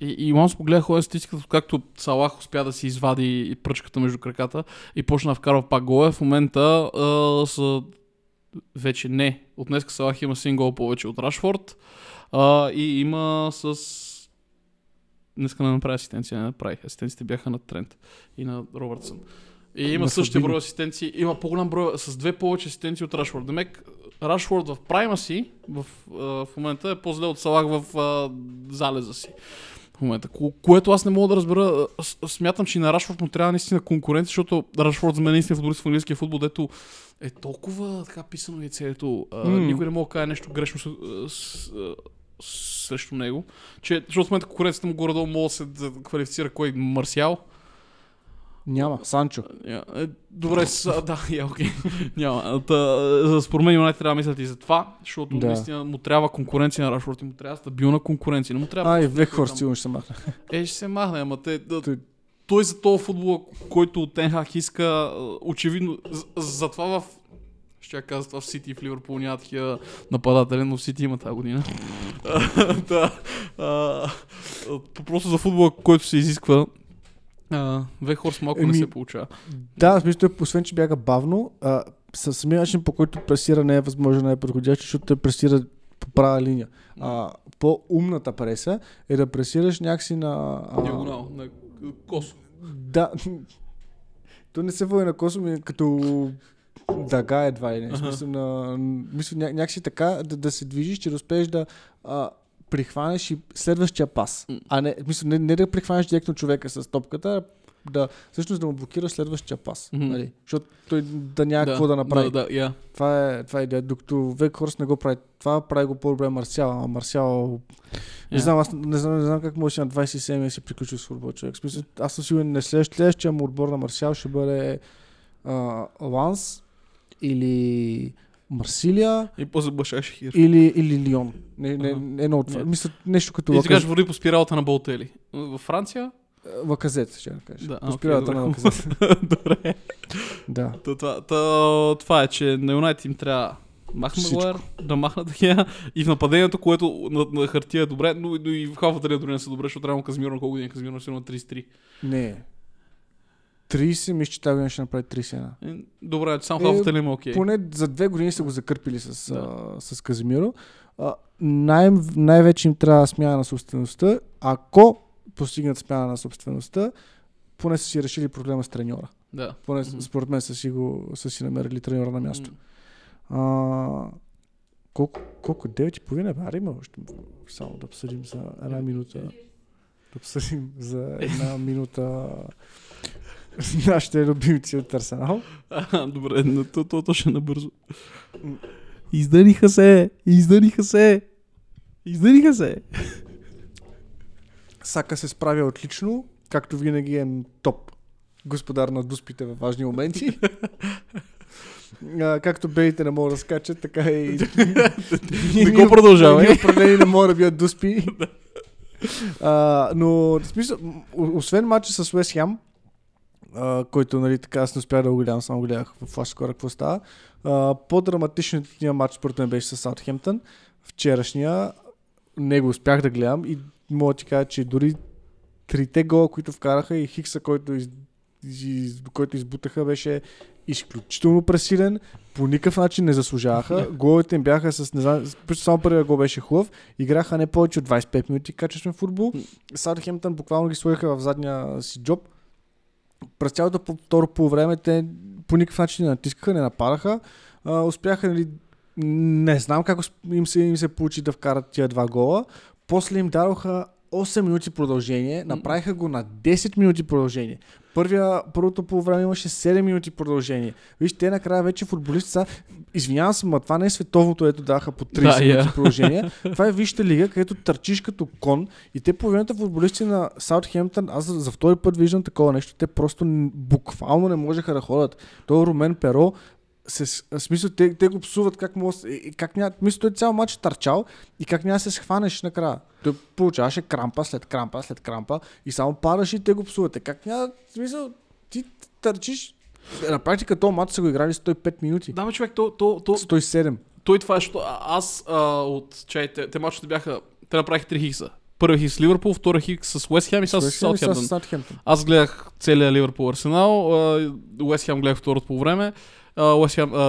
И, и малко погледах хора статистиката, както Салах успя да си извади пръчката между краката и почна да вкарва пак голе. В момента а, са вече не. Отнеска Салах има сингол повече от Рашфорд а, и има с... Днеска не направи асистенция, не направи. Асистенциите бяха на Трент и на Робъртсън. И има същия брой асистенции, има по-голям брой, с две повече асистенции от Рашфорд. Демек, Рашфорд в прайма си в, в момента е по-зле от Салах в а, залеза си. В момента, което аз не мога да разбера, смятам, че и на Рашфорд му трябва наистина конкуренция, защото Рашфорд за мен наистина футболист в английския футбол, дето е толкова така писано яйце, дето mm. никой не мога да каже нещо грешно с, с, с, срещу него, че, защото в момента конкуренцията му горе-долу мога да се квалифицира кой Марсиал. Няма. Санчо. Добре, с... да, е, окей. Okay. Няма. Та, според мен Юнайтед трябва да мислят и за това, защото да. наистина му трябва конкуренция на Рашфорд и му трябва стабилна конкуренция. Не му трябва а, и Векхор сигурно ще се махне. Е, ще се махне, ама те... Да, той... той за този футбол, който от Тен Хаг иска, очевидно, затова за в... Ще я каза това в Сити и в Ливърпул няма такива нападатели, но в Сити има тази година. Да. Просто за футбола, който се изисква, Uh, Вехорс малко еми, не се получава. Да, смисъл, освен че бяга бавно, а, със самия начин, по който пресира не е възможно да е подходящ, защото той пресира по права линия. А, по-умната преса е да пресираш някакси на... А... диагонал, на косо. Да, то не се води на косо, ми като... Дага едва ли не. Смисъл, на... Мисъл, ня- някакси така да, да се движиш, че да успееш да... А... прихванеш и следващия пас. Mm. А не, мисля, не, не да прихванеш директно човека с топката, да, всъщност да му блокираш следващия пас. Mm-hmm. Нали? Защото той да няма какво да, да направи. Да, да, yeah. Това е, това е идея. Докато Векхорст не го прави това, прави го по-добре Марсиал. А Марсиал... Yeah. Не знам, аз не знам, не знам как може на двадесет и седем да се приключи с футбол човек. Смисля, аз съм сигурен, не следващия му отбор на Марсиал ще бъде а, Ланс или... Марсилия и после Башашхир. Или, или Лион. Не, не, не, едно от това. Мисля, нещо като Лаказет. И сега ще върви по спиралата на Болтели. Във Франция? Лаказет, ще да кажа. Да, по спиралата okay, на Лаказет. Добре. Да. Това, това, това е, че на Юнайтед им трябва махна Магуайер, да махна Дехея и в нападението, което на, на хартия е добре, но, но и в халфата дори не са добре, защото трябва Казмиро на колко години. Казмиро на тридесет и три. Не. тридесет, мисля, че тази година ще направи тридесет и едно. Добре, само халфата ли има окей? Поне за две години са го закърпили с, да. а, с Казимиро. А, най- най-вече им трябва смяна на собствеността. Ако постигнат смяна на собствеността, поне са си решили проблема с треньора. Да. Поне mm-hmm. според мен са си, го, са си намерили треньора на място. Mm-hmm. А, колко? Колко? девет и половина? Ари има още. Само да обсъдим за една минута. Да обсъдим за една минута... Нашите любимци от Арсенал. А, добре, но то, то, то ще набързо. Издъниха се! Издъниха се! Издъниха се! Сака се справя отлично, както винаги е топ господар на дуспите във важни моменти. А, както бейте не могат да скачат, така и... не го продължава. Ние определени не могат да бият дуспи. А, но, смисъл, освен матча с Уест Хем, Uh, който, нали, така аз не успях да го гледам, само гледах в флашкора какво става. Uh, по-драматичният матч според мен беше с Саутхемптън. Вчерашния не го успях да гледам и мога да ти кажа, че дори трите гола, които вкараха и Хикса, който, из, из, който избутаха, беше изключително пресилен. По никакъв начин не заслужаваха. Головите им бяха с, не знам, само първия гол беше хубав. Играха не повече от двадесет и пет минути качествен футбол. Саутхемптън буквално ги сложиха в задния си джоб. През цялото второ полувреме те по никакъв начин не натискаха, не нападаха. А, успяха, нали, не знам как им се, им се получи да вкарат тия два гола. После им дадоха осем минути продължение, направиха го на десет минути продължение. Първия, първото полувреме имаше седем минути продължение. Виж, те накрая вече футболисти са... Извинявам се, ма това не е световното, ето даха по тридесет да, yeah. минути продължение. Това е вижте лига, където търчиш като кон и те половината футболисти на Саутхемптън, аз за, за втори път виждам такова нещо, те просто буквално не можеха да ходят. Той Румен Перо, се, смисъл, те, те го псуват как може... Как няма, мисъл, той цял матч търчал и как няма се схванеш накрая. Той получаваше крампа след крампа след крампа и само падаш и те го псувате. Как няма... Смисъл, ти търчиш... На практика този матч са го играли сто и пет минути. Да, ме човек, то... то, то сто и седем. Той това е, защото аз а, от чайите... Те матчите бяха... Те направиха три хикса. Първи хикс с Ливърпул, втори хикс с Уест Хем и сега с Саутхемптън. Аз гледах целия Ливърпул Арсенал, Уест Хем гледах второто по време.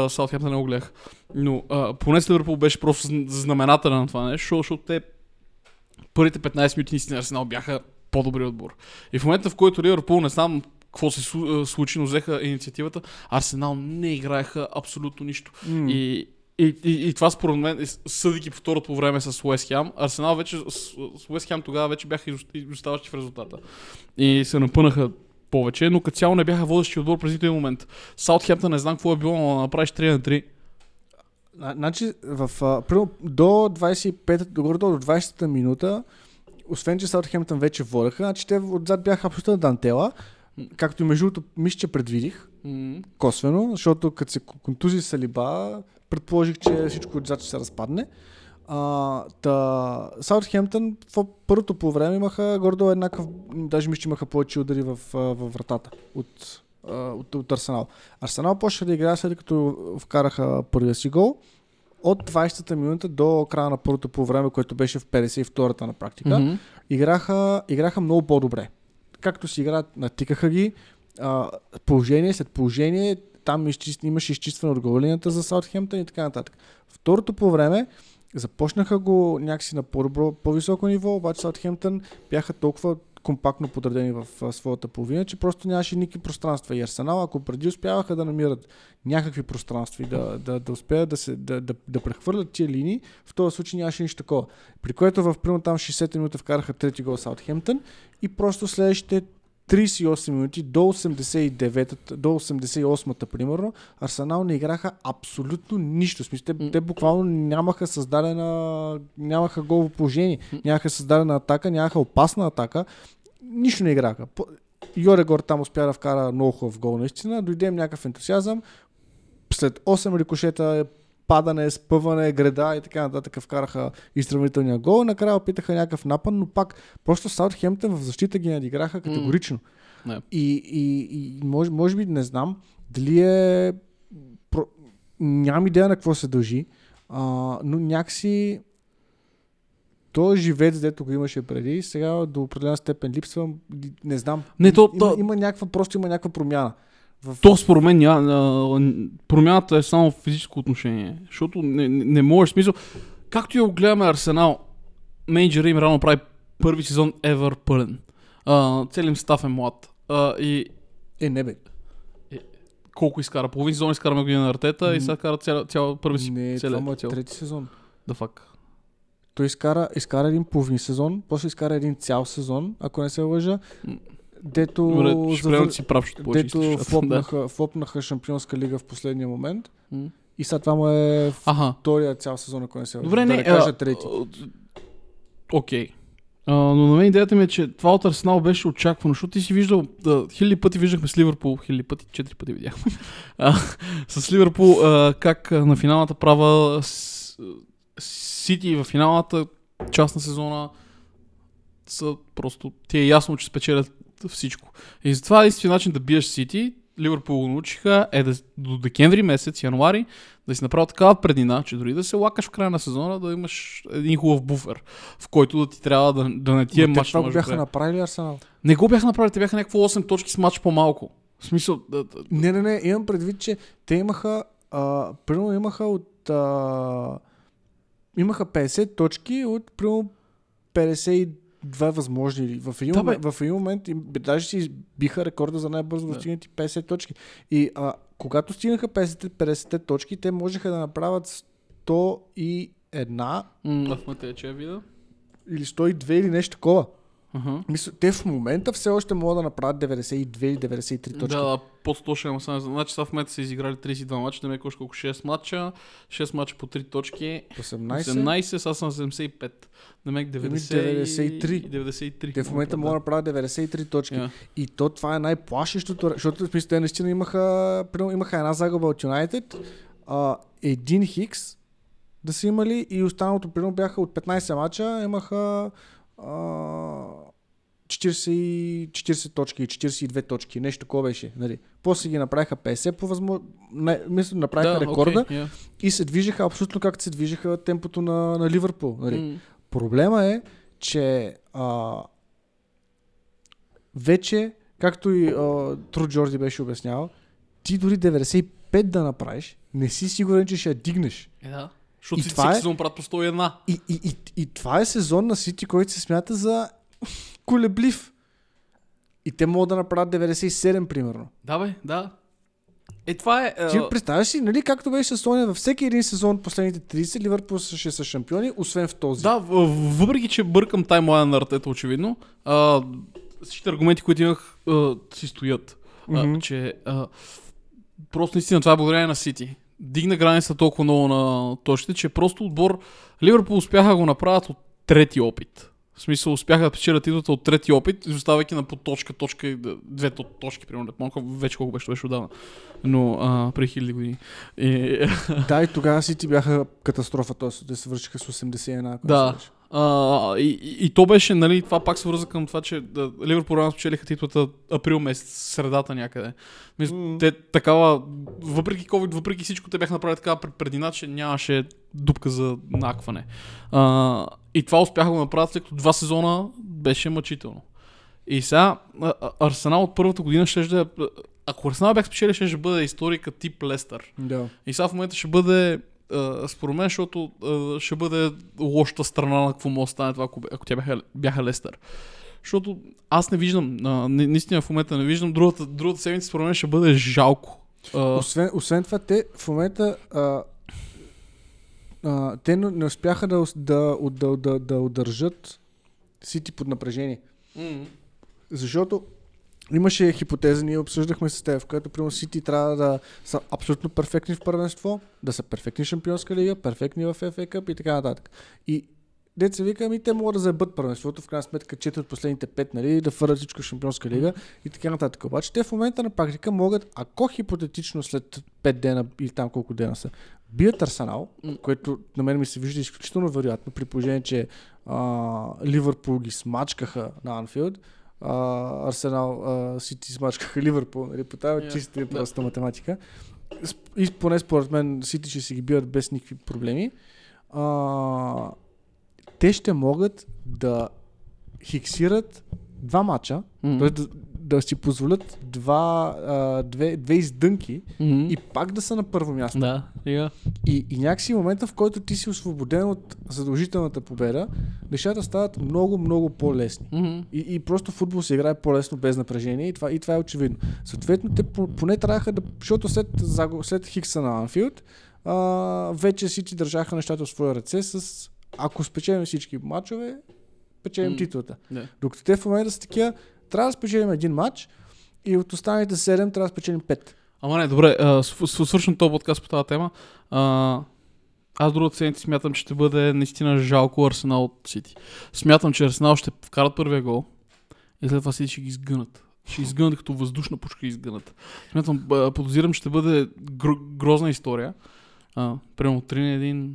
Саутхемптън не го гледах. Но а, поне с Ливърпул беше просто знаменателен на това нещо, защото те първите петнайсет минути наистина Арсенал бяха по-добри отбор. И в момента, в който Ливърпул, не знам какво се случи, но взеха инициативата, Арсенал не играеха абсолютно нищо. Mm. И, и, и, и това според мен, съдейки по второто време с Уест Хем, Арсенал вече, с Уест Хем тогава вече бяха изоставащи в резултата. И се напънаха повече, но като цяло не бяха водещи отбор през този момент. Саутхемптън не знам какво е било, но да направиш три на три. Значи, в, а, примерно, до двайсет и пета, до, до двайсета минута, освен че Саутхемптън вече водеха, значи те отзад бяха абсолютно дантела, както и между другото мисля, че предвидих, mm-hmm. косвено, защото като се контузи Салиба, предположих, че всичко отзад ще се разпадне. Саутхемптън в първото полувреме имаха гордо еднакъв, даже мисля, че имаха повече удари в, в вратата от, от, от Арсенал. Арсенал почна да играе след като вкараха първия си гол. От двайсета минута до края на първото полувреме, което беше в петдесет и втората на практика, mm-hmm. играха, играха много по-добре. Както си играят, натикаха ги, а, положение след положение, там изчист, имаше изчистване от голинията за Саутхемптън и така нататък. Второто полувреме започнаха го някакси на по-добро, по-високо ниво, обаче Саутхемптън бяха толкова компактно подредени в а, своята половина, че просто нямаше никакви пространства. И Арсенал, ако преди успяваха да намират някакви пространства и да, да, да успеят да, се, да, да, да прехвърлят тия линии, в този случай нямаше нищо такова. При което в примерно там шейсета минута вкараха трети гол Саутхемптън и просто следващите трийсет и осем минути до осемдесет и девета, до осемдесет и осмата примерно, Арсенал не играха абсолютно нищо. Смисъл, те, те буквално нямаха създадена, нямаха голово положение, нямаха създадена атака, нямаха опасна атака, нищо не играха. Йорегор там успя да вкара много хубав гол наистина, дойде им някакъв ентусиазъм, след осем рикошета, падане, спъване, греда и така нататък вкараха изравнителния гол. Накрая опитаха някакъв напад, но пак просто Саутхемптън в защита ги надиграха категорично. Mm. И, и, и мож, може би не знам дали е... Про... Нямам идея на какво се дължи, а, но някакси той живец, дето го имаше преди, сега до определена степен липсва. Не знам. Не, то, има, то... има някаква, просто има някаква промяна. В... То според мен промяната е само в физическо отношение, защото не, не, не можеш смисъл. Както я огледаме Арсенал, мениджъра им рано прави първи сезон ever пълен. Целим став е млад. А, и... Е, не бе. Е, колко изкара? Половин сезон изкараме година на Артета mm. и сега кара цял, цял първи сезон. Не, цял, това му е трети сезон. Да фак. Той изкара, изкара един половин сезон, после изкара един цял сезон, ако не се лъжа. Mm. Дето, дето флопнаха, флопнаха Шампионска лига в последния момент mm. и сега това му е втория цял сезон, ако не се върши, да не кажа трети. Окей. Okay. Uh, но на мен идеята ми е, че това от Арсенал беше очаквано, защото ти си виждал, uh, хиляди пъти виждахме с Ливърпул, хиляди пъти, четири пъти видяхме, uh, с Ливърпул uh, как uh, на финалната права Сити в финалната част на сезона са просто, ти е ясно, че спечелят всичко. И затова единствен начин да биеш Сити, Ливърпул го научиха е да, до декември месец, януари, да си направи такава преднина, че дори да се лакаш в края на сезона, да имаш един хубав буфер, в който да ти трябва да, да не ти е матч. Те го бяха направили Арсенал? Не го бяха направили, те бяха някакво осем точки с матч по-малко. В смисъл... Да, да... Не, не, не, имам предвид, че те имаха, а, примерно имаха от... А, имаха петдесет точки от примерно петдесет и два възможни. В един, да, момент, в един момент им, даже си биха рекорда за най-бързо да достигнати петдесет точки. И а, когато стигнаха петдесет точки, те можеха да направят сто и едно. Да, в матече вида. Или сто и две или нещо такова. Uh-huh. Мисля, те в момента все още могат да направят деветдесет и две или деветдесет и три точки. Да, да, под сто ще имам. Значи са в момента са изиграли трийсет и два матча, да ме колко шест матча, шест матча по три точки, осемнайсет, осемнайсет, сега съм седемдесет и пет. Да ме деветдесет и три. Те в момента могат да направят деветдесет и три точки. Yeah. И то това е най-плашещото, защото мисля, те наистина имаха, имаха една загуба от Юнайтед, един Хикс да са имали и останалото примерно бяха от петнайсет матча, имаха четирийсет, четирийсет точки, четирийсет и две точки, нещо такова беше. Нали. После ги направиха петдесет по възможно. Мисля, направиха да, рекорда okay, yeah. и се движиха абсолютно както се движиха темпото на, на Ливърпул. Нали. Mm. Проблема е, че а, вече, както и а, Тру Джорди беше обяснявал, ти дори деветдесет и пет пет да направиш, не си сигурен, че ще я дигнеш. Е, да. Защото всеки е... сезон правят по сто и едно. И, и, и, и това е сезон на Сити, който се смята за колеблив. И те могат да направят деветдесет и седем, примерно. Да, бе, да. Е, това е... Ти представяш си, нали, както беше сезон, във всеки един сезон последните тридесет Ливърпул ще са шампиони, освен в този. Да, въпреки че бъркам таймлайна на Артета, очевидно, а, всички аргументи, които имах, а, си стоят. Mm-hmm. А, че а, просто наистина това е благодарение на Сити. Дигна граница толкова много на точките, че просто отбор Ливърпул успяха да го направят от трети опит. В смисъл, успяха да печелят идвата от трети опит, изоставяйки на по точка, точка, две точки, примерно, малко вече колко беше, беше отдавна, но а, преди хиляди години. И... Да, и тогава си ти бяха катастрофа, т.е. те се вършиха с осемдесет и едно. Да, а, и, и то беше, нали, това пак се връза към това, че да, Ливърпул рано спечелиха титлата април месец, средата някъде. Мисля, mm. те такава, въпреки COVID, въпреки всичко, те бяха направили такава предпредина, че нямаше дупка за накване. А, и това успяха да направят, след като два сезона беше мъчително. И сега Арсенал от първата година ще да... Ако Арсенал бях спечели, ще бъде историка тип Лестър. Да. И сега в момента ще бъде, според мен, защото ще бъде лошата страна на какво може да стане това, ако тя бяха, бяха Лестър. Защото аз не виждам, наистина в момента не виждам, другата, другата седмица според мен ще бъде жалко. Освен, освен това, те в момента... Uh, те не успяха да, да, да, да, да удържат Сити под напрежение. Mm. Защото имаше хипотеза, ние обсъждахме с теб, в която примерно Сити трябва да са абсолютно перфектни в първенство, да са перфектни в Шампионска лига, перфектни в Еф Ей Къп и така нататък. И дет се вика, ами те могат да заебат първенството, в крайна сметка четири от последните пет, нали, да фърват всичко в Шампионска лига и така нататък. Обаче те в момента на практика могат, ако хипотетично след пет дена или там колко дена са, бият Арсенал, което на мен ми се вижда изключително вероятно, при положение, че а, Ливърпул ги смачкаха на Анфилд, а, Арсенал а, Сити смачкаха Ливърпул, нали, по тази yeah. чиста и проста математика. И поне според мен Сити ще си ги бият без никакви проблеми. А, те ще могат да хиксират два матча, mm-hmm. т.е. да, да си позволят два, а, две, две издънки mm-hmm. и пак да са на първо място. Да, yeah. и, и някакси момента, в който ти си освободен от задължителната победа, нещата стават много, много по-лесни. Mm-hmm. И, и просто футбол се играе по-лесно без напрежение и това, и това е очевидно. Съответно, те поне трябваха да, защото след, след Хикса на Анфилд, а, вече си ти държаха нещата в своя ръце с... Ако спечелим всички матчове, печелим mm. титлата. Yeah. Докато те в момента са такива, трябва да спечелим един матч и от останалите седем трябва да спечелим пет. Ама не, добре, свършвам този подкаст по тази тема. А, аз другата седмица смятам, че ще бъде наистина жалко Арсенал от Сити. Смятам, че Арсенал ще вкарат първия гол и след това Сити ще ги изгънат. Ще изгънат като въздушна пушка изгънат. Смятам, подозирам, че ще бъде гр- грозна история. А, примерно три на едно,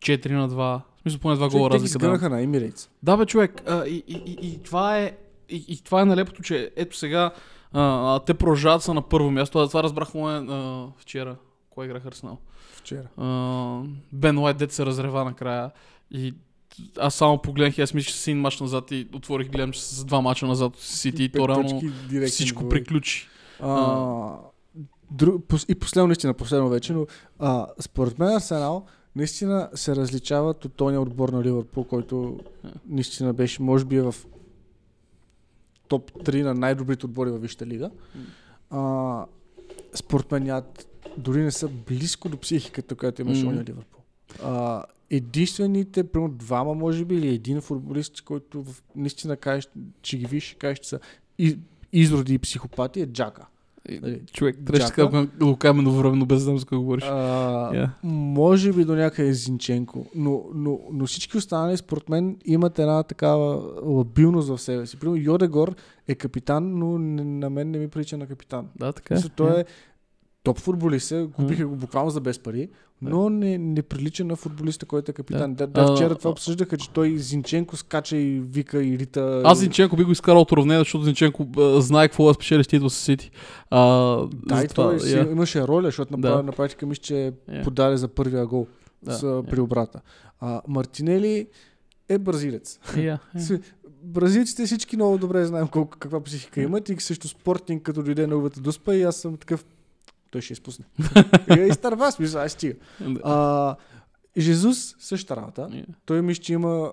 четири на два. Мисля, поне два гола разлика. Те изгънаха на Емирейтс. Да, бе, човек. А, и, и, и, и това е, и, и това е налепото, че ето сега а, те продължават са на първо място. А това разбрахме а, вчера. Кой играх Арсенал? Вчера. А, Бен Уайт дет се разрева накрая. И аз само погледнах и аз мисля, че си един матч назад и отворих, гледам, че с два мача назад от Сити и то реално всичко приключи. А, и последно, наистина, последно вече, но а, според мен Арсенал наистина се различават от този отбор на Ливърпул, който наистина беше, може би, в топ три на най-добрите отбори във Висшата лига. А, според мен нямат, дори не са близко до психиката, която имаше mm-hmm. на Ливърпул. А, единствените, примерно двама, може би, или един футболист, който в, наистина кажеш, че ги виж, кажеш, че са из, изроди и психопати, е Джака. Човек, трябва да лукамено времено, без да знам за какво говориш. А, yeah. Може би до някъде Зинченко, но, но, но всички останали според мен имат една такава лабилност в себе си. Примерно Йодегор е капитан, но не, на мен не ми прилича на капитан. Да, така. Мисля, той yeah. е топ футболист, купиха го буквално за без пари, но не, не прилича на футболиста, който е капитан. Yeah. Да, да, вчера uh, това обсъждаха, че той Зинченко скача и вика и рита. Аз Зинченко би го изкарал от уравнение, защото Зинченко а, знае какво е спечели ще идва с Сити. А, да, и това yeah. имаше роля, защото yeah. на практика мисля, че yeah. подаде за първия гол yeah. с, yeah. при обрата. А, Мартинели е бразилец. Yeah. Yeah. Бразилците всички много добре знаем колко, каква психика yeah. имат и също Спортинг, като дойде неговата дуспа и аз съм такъв Той ще изпусне. Изтърва, смисъл, аз стига. А, Жезус, същата работа. Yeah. Той мисля, че има...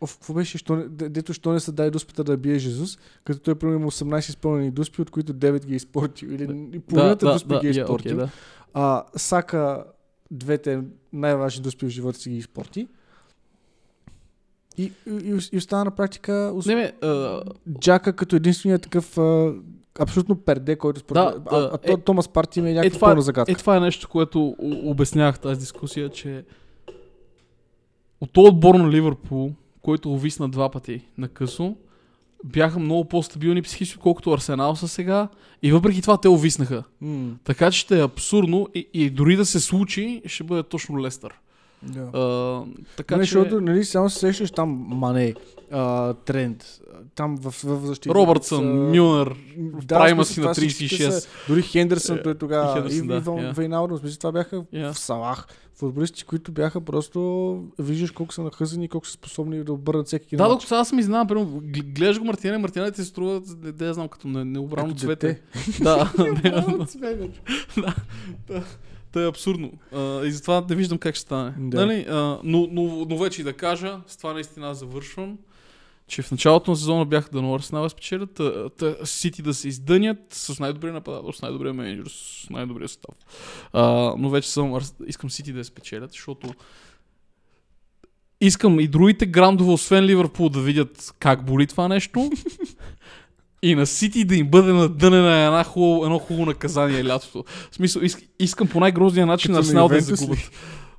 Оф, какво беше? Що не... Дето що не са дай дуспата да бие Жезус, като той примерно има осемнайсет изпълнени дуспи, от които девет ги е изпортил. Или yeah. половината да, дуспи да, ги е yeah, изпортил. Okay, да. а, Сака двете най-важни дуспи в живота си ги изпорти. И, и, и остана на практика усп... не, а... Джака като единственият такъв а, абсолютно перде, който според... Да, а, а, а е, Томас Парти има е някаква е пълна загадка. Е, това е нещо, което обяснявах тази дискусия, че от този отбор на Ливърпул, който увисна два пъти на късо, бяха много по-стабилни психично, колкото Арсенал са сега. И въпреки това те увиснаха. Mm. Така че ще е абсурдно и, и дори да се случи, ще бъде точно Лестър. Yeah. Uh, така, не, че... защото, нали, само се сещаш там Мане, uh, Трент, там в, в защита. Робъртсън, uh, Мюнер, да, прайма си на трийсет и шест. Са, дори Хендерсън, yeah. той тогава, и, и, да, и yeah. Вейналдо, в смисъл, това бяха yeah. в Салах. Футболисти, които бяха просто, виждаш колко са нахъзани, колко са способни да обърнат всеки кино. Да, докато аз ми знам, примерно, гледаш го Мартина, Мартина ти се струва, да я знам, като необрано цвете. Да, необрано цвете. Да. Та е абсурдно. А, и затова не виждам как ще стане. Да. Нали? А, но, но, но вече и да кажа, с това наистина завършвам, че в началото на сезона бяха да Арсенал спечелят, Сити да се издънят с най-добрия нападател, с най-добрия менеджер, с най-добрия състав. А, но вече съм, искам Сити да я спечелят, защото искам и другите грандове, освен Ливърпул, да видят как боли това нещо. И на Сити да им бъде надънена една хубаво, едно хубаво наказание лятото. В смисъл, иск, искам по най-грозния начин на Арсенал да загубят.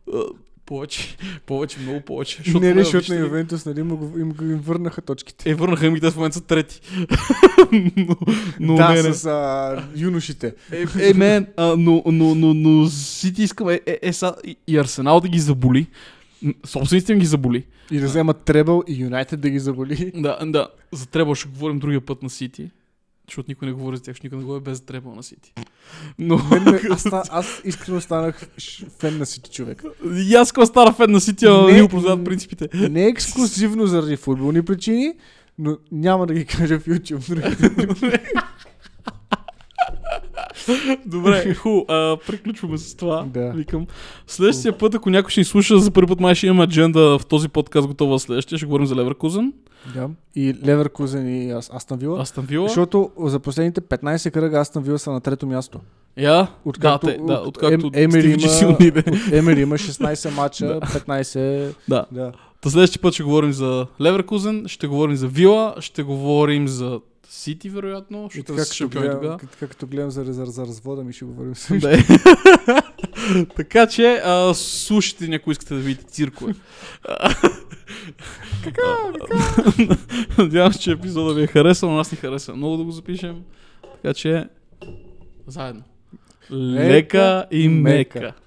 Uh, повече, повече, много повече. Шот не, не, защото на Ювентус, нали, им, им, им върнаха точките. Е, върнаха им и те в момента са трети. но, но, да, не, не. С а, юношите. Е, е мен, а, но, но, но, но Сити искам, е, е, е са, и Арсенал да ги заболи. Собствените им ги заболи. И да вземат Требъл и Юнайтед да ги заболи. Да, да. За Требъл ще говорим другия път на Сити. Защото никой не говори за тях, никой не говори без Требъл на Сити. Но... Мен, аз, аз искрено станах фен на Сити, човек. И аз като стара фен на Сити, а не оправдават принципите. Не е ексклюзивно заради футболни причини, но няма да ги кажа в YouTube. Добре, ху, а, приключваме с това. Да. Викам. Следващия път, ако някой ще ни слуша, за първи път май ще имаме адженда в този подкаст готова следващия. Ще говорим за Леверкузен. Да. И Леверкузен и Астън Вила. Астън Вила. Защото за последните петнайсет кръга Астън Вила са на трето място. Я? Откакто Емери има шестнайсет мача, петнайсет... Да. Да. Та следващия път ще говорим за Леверкузен, ще говорим за Вила, ще говорим за... Сити, вероятно, ще така, като гледам, както гледам за, за, за развода ми ще говорим също. Така че, а, слушайте, някой искате да видите циркове. Така, така. Надявам се, че епизода ви е харесал, но аз не харесва много да го запишем. Така че, заедно. Лека и мека.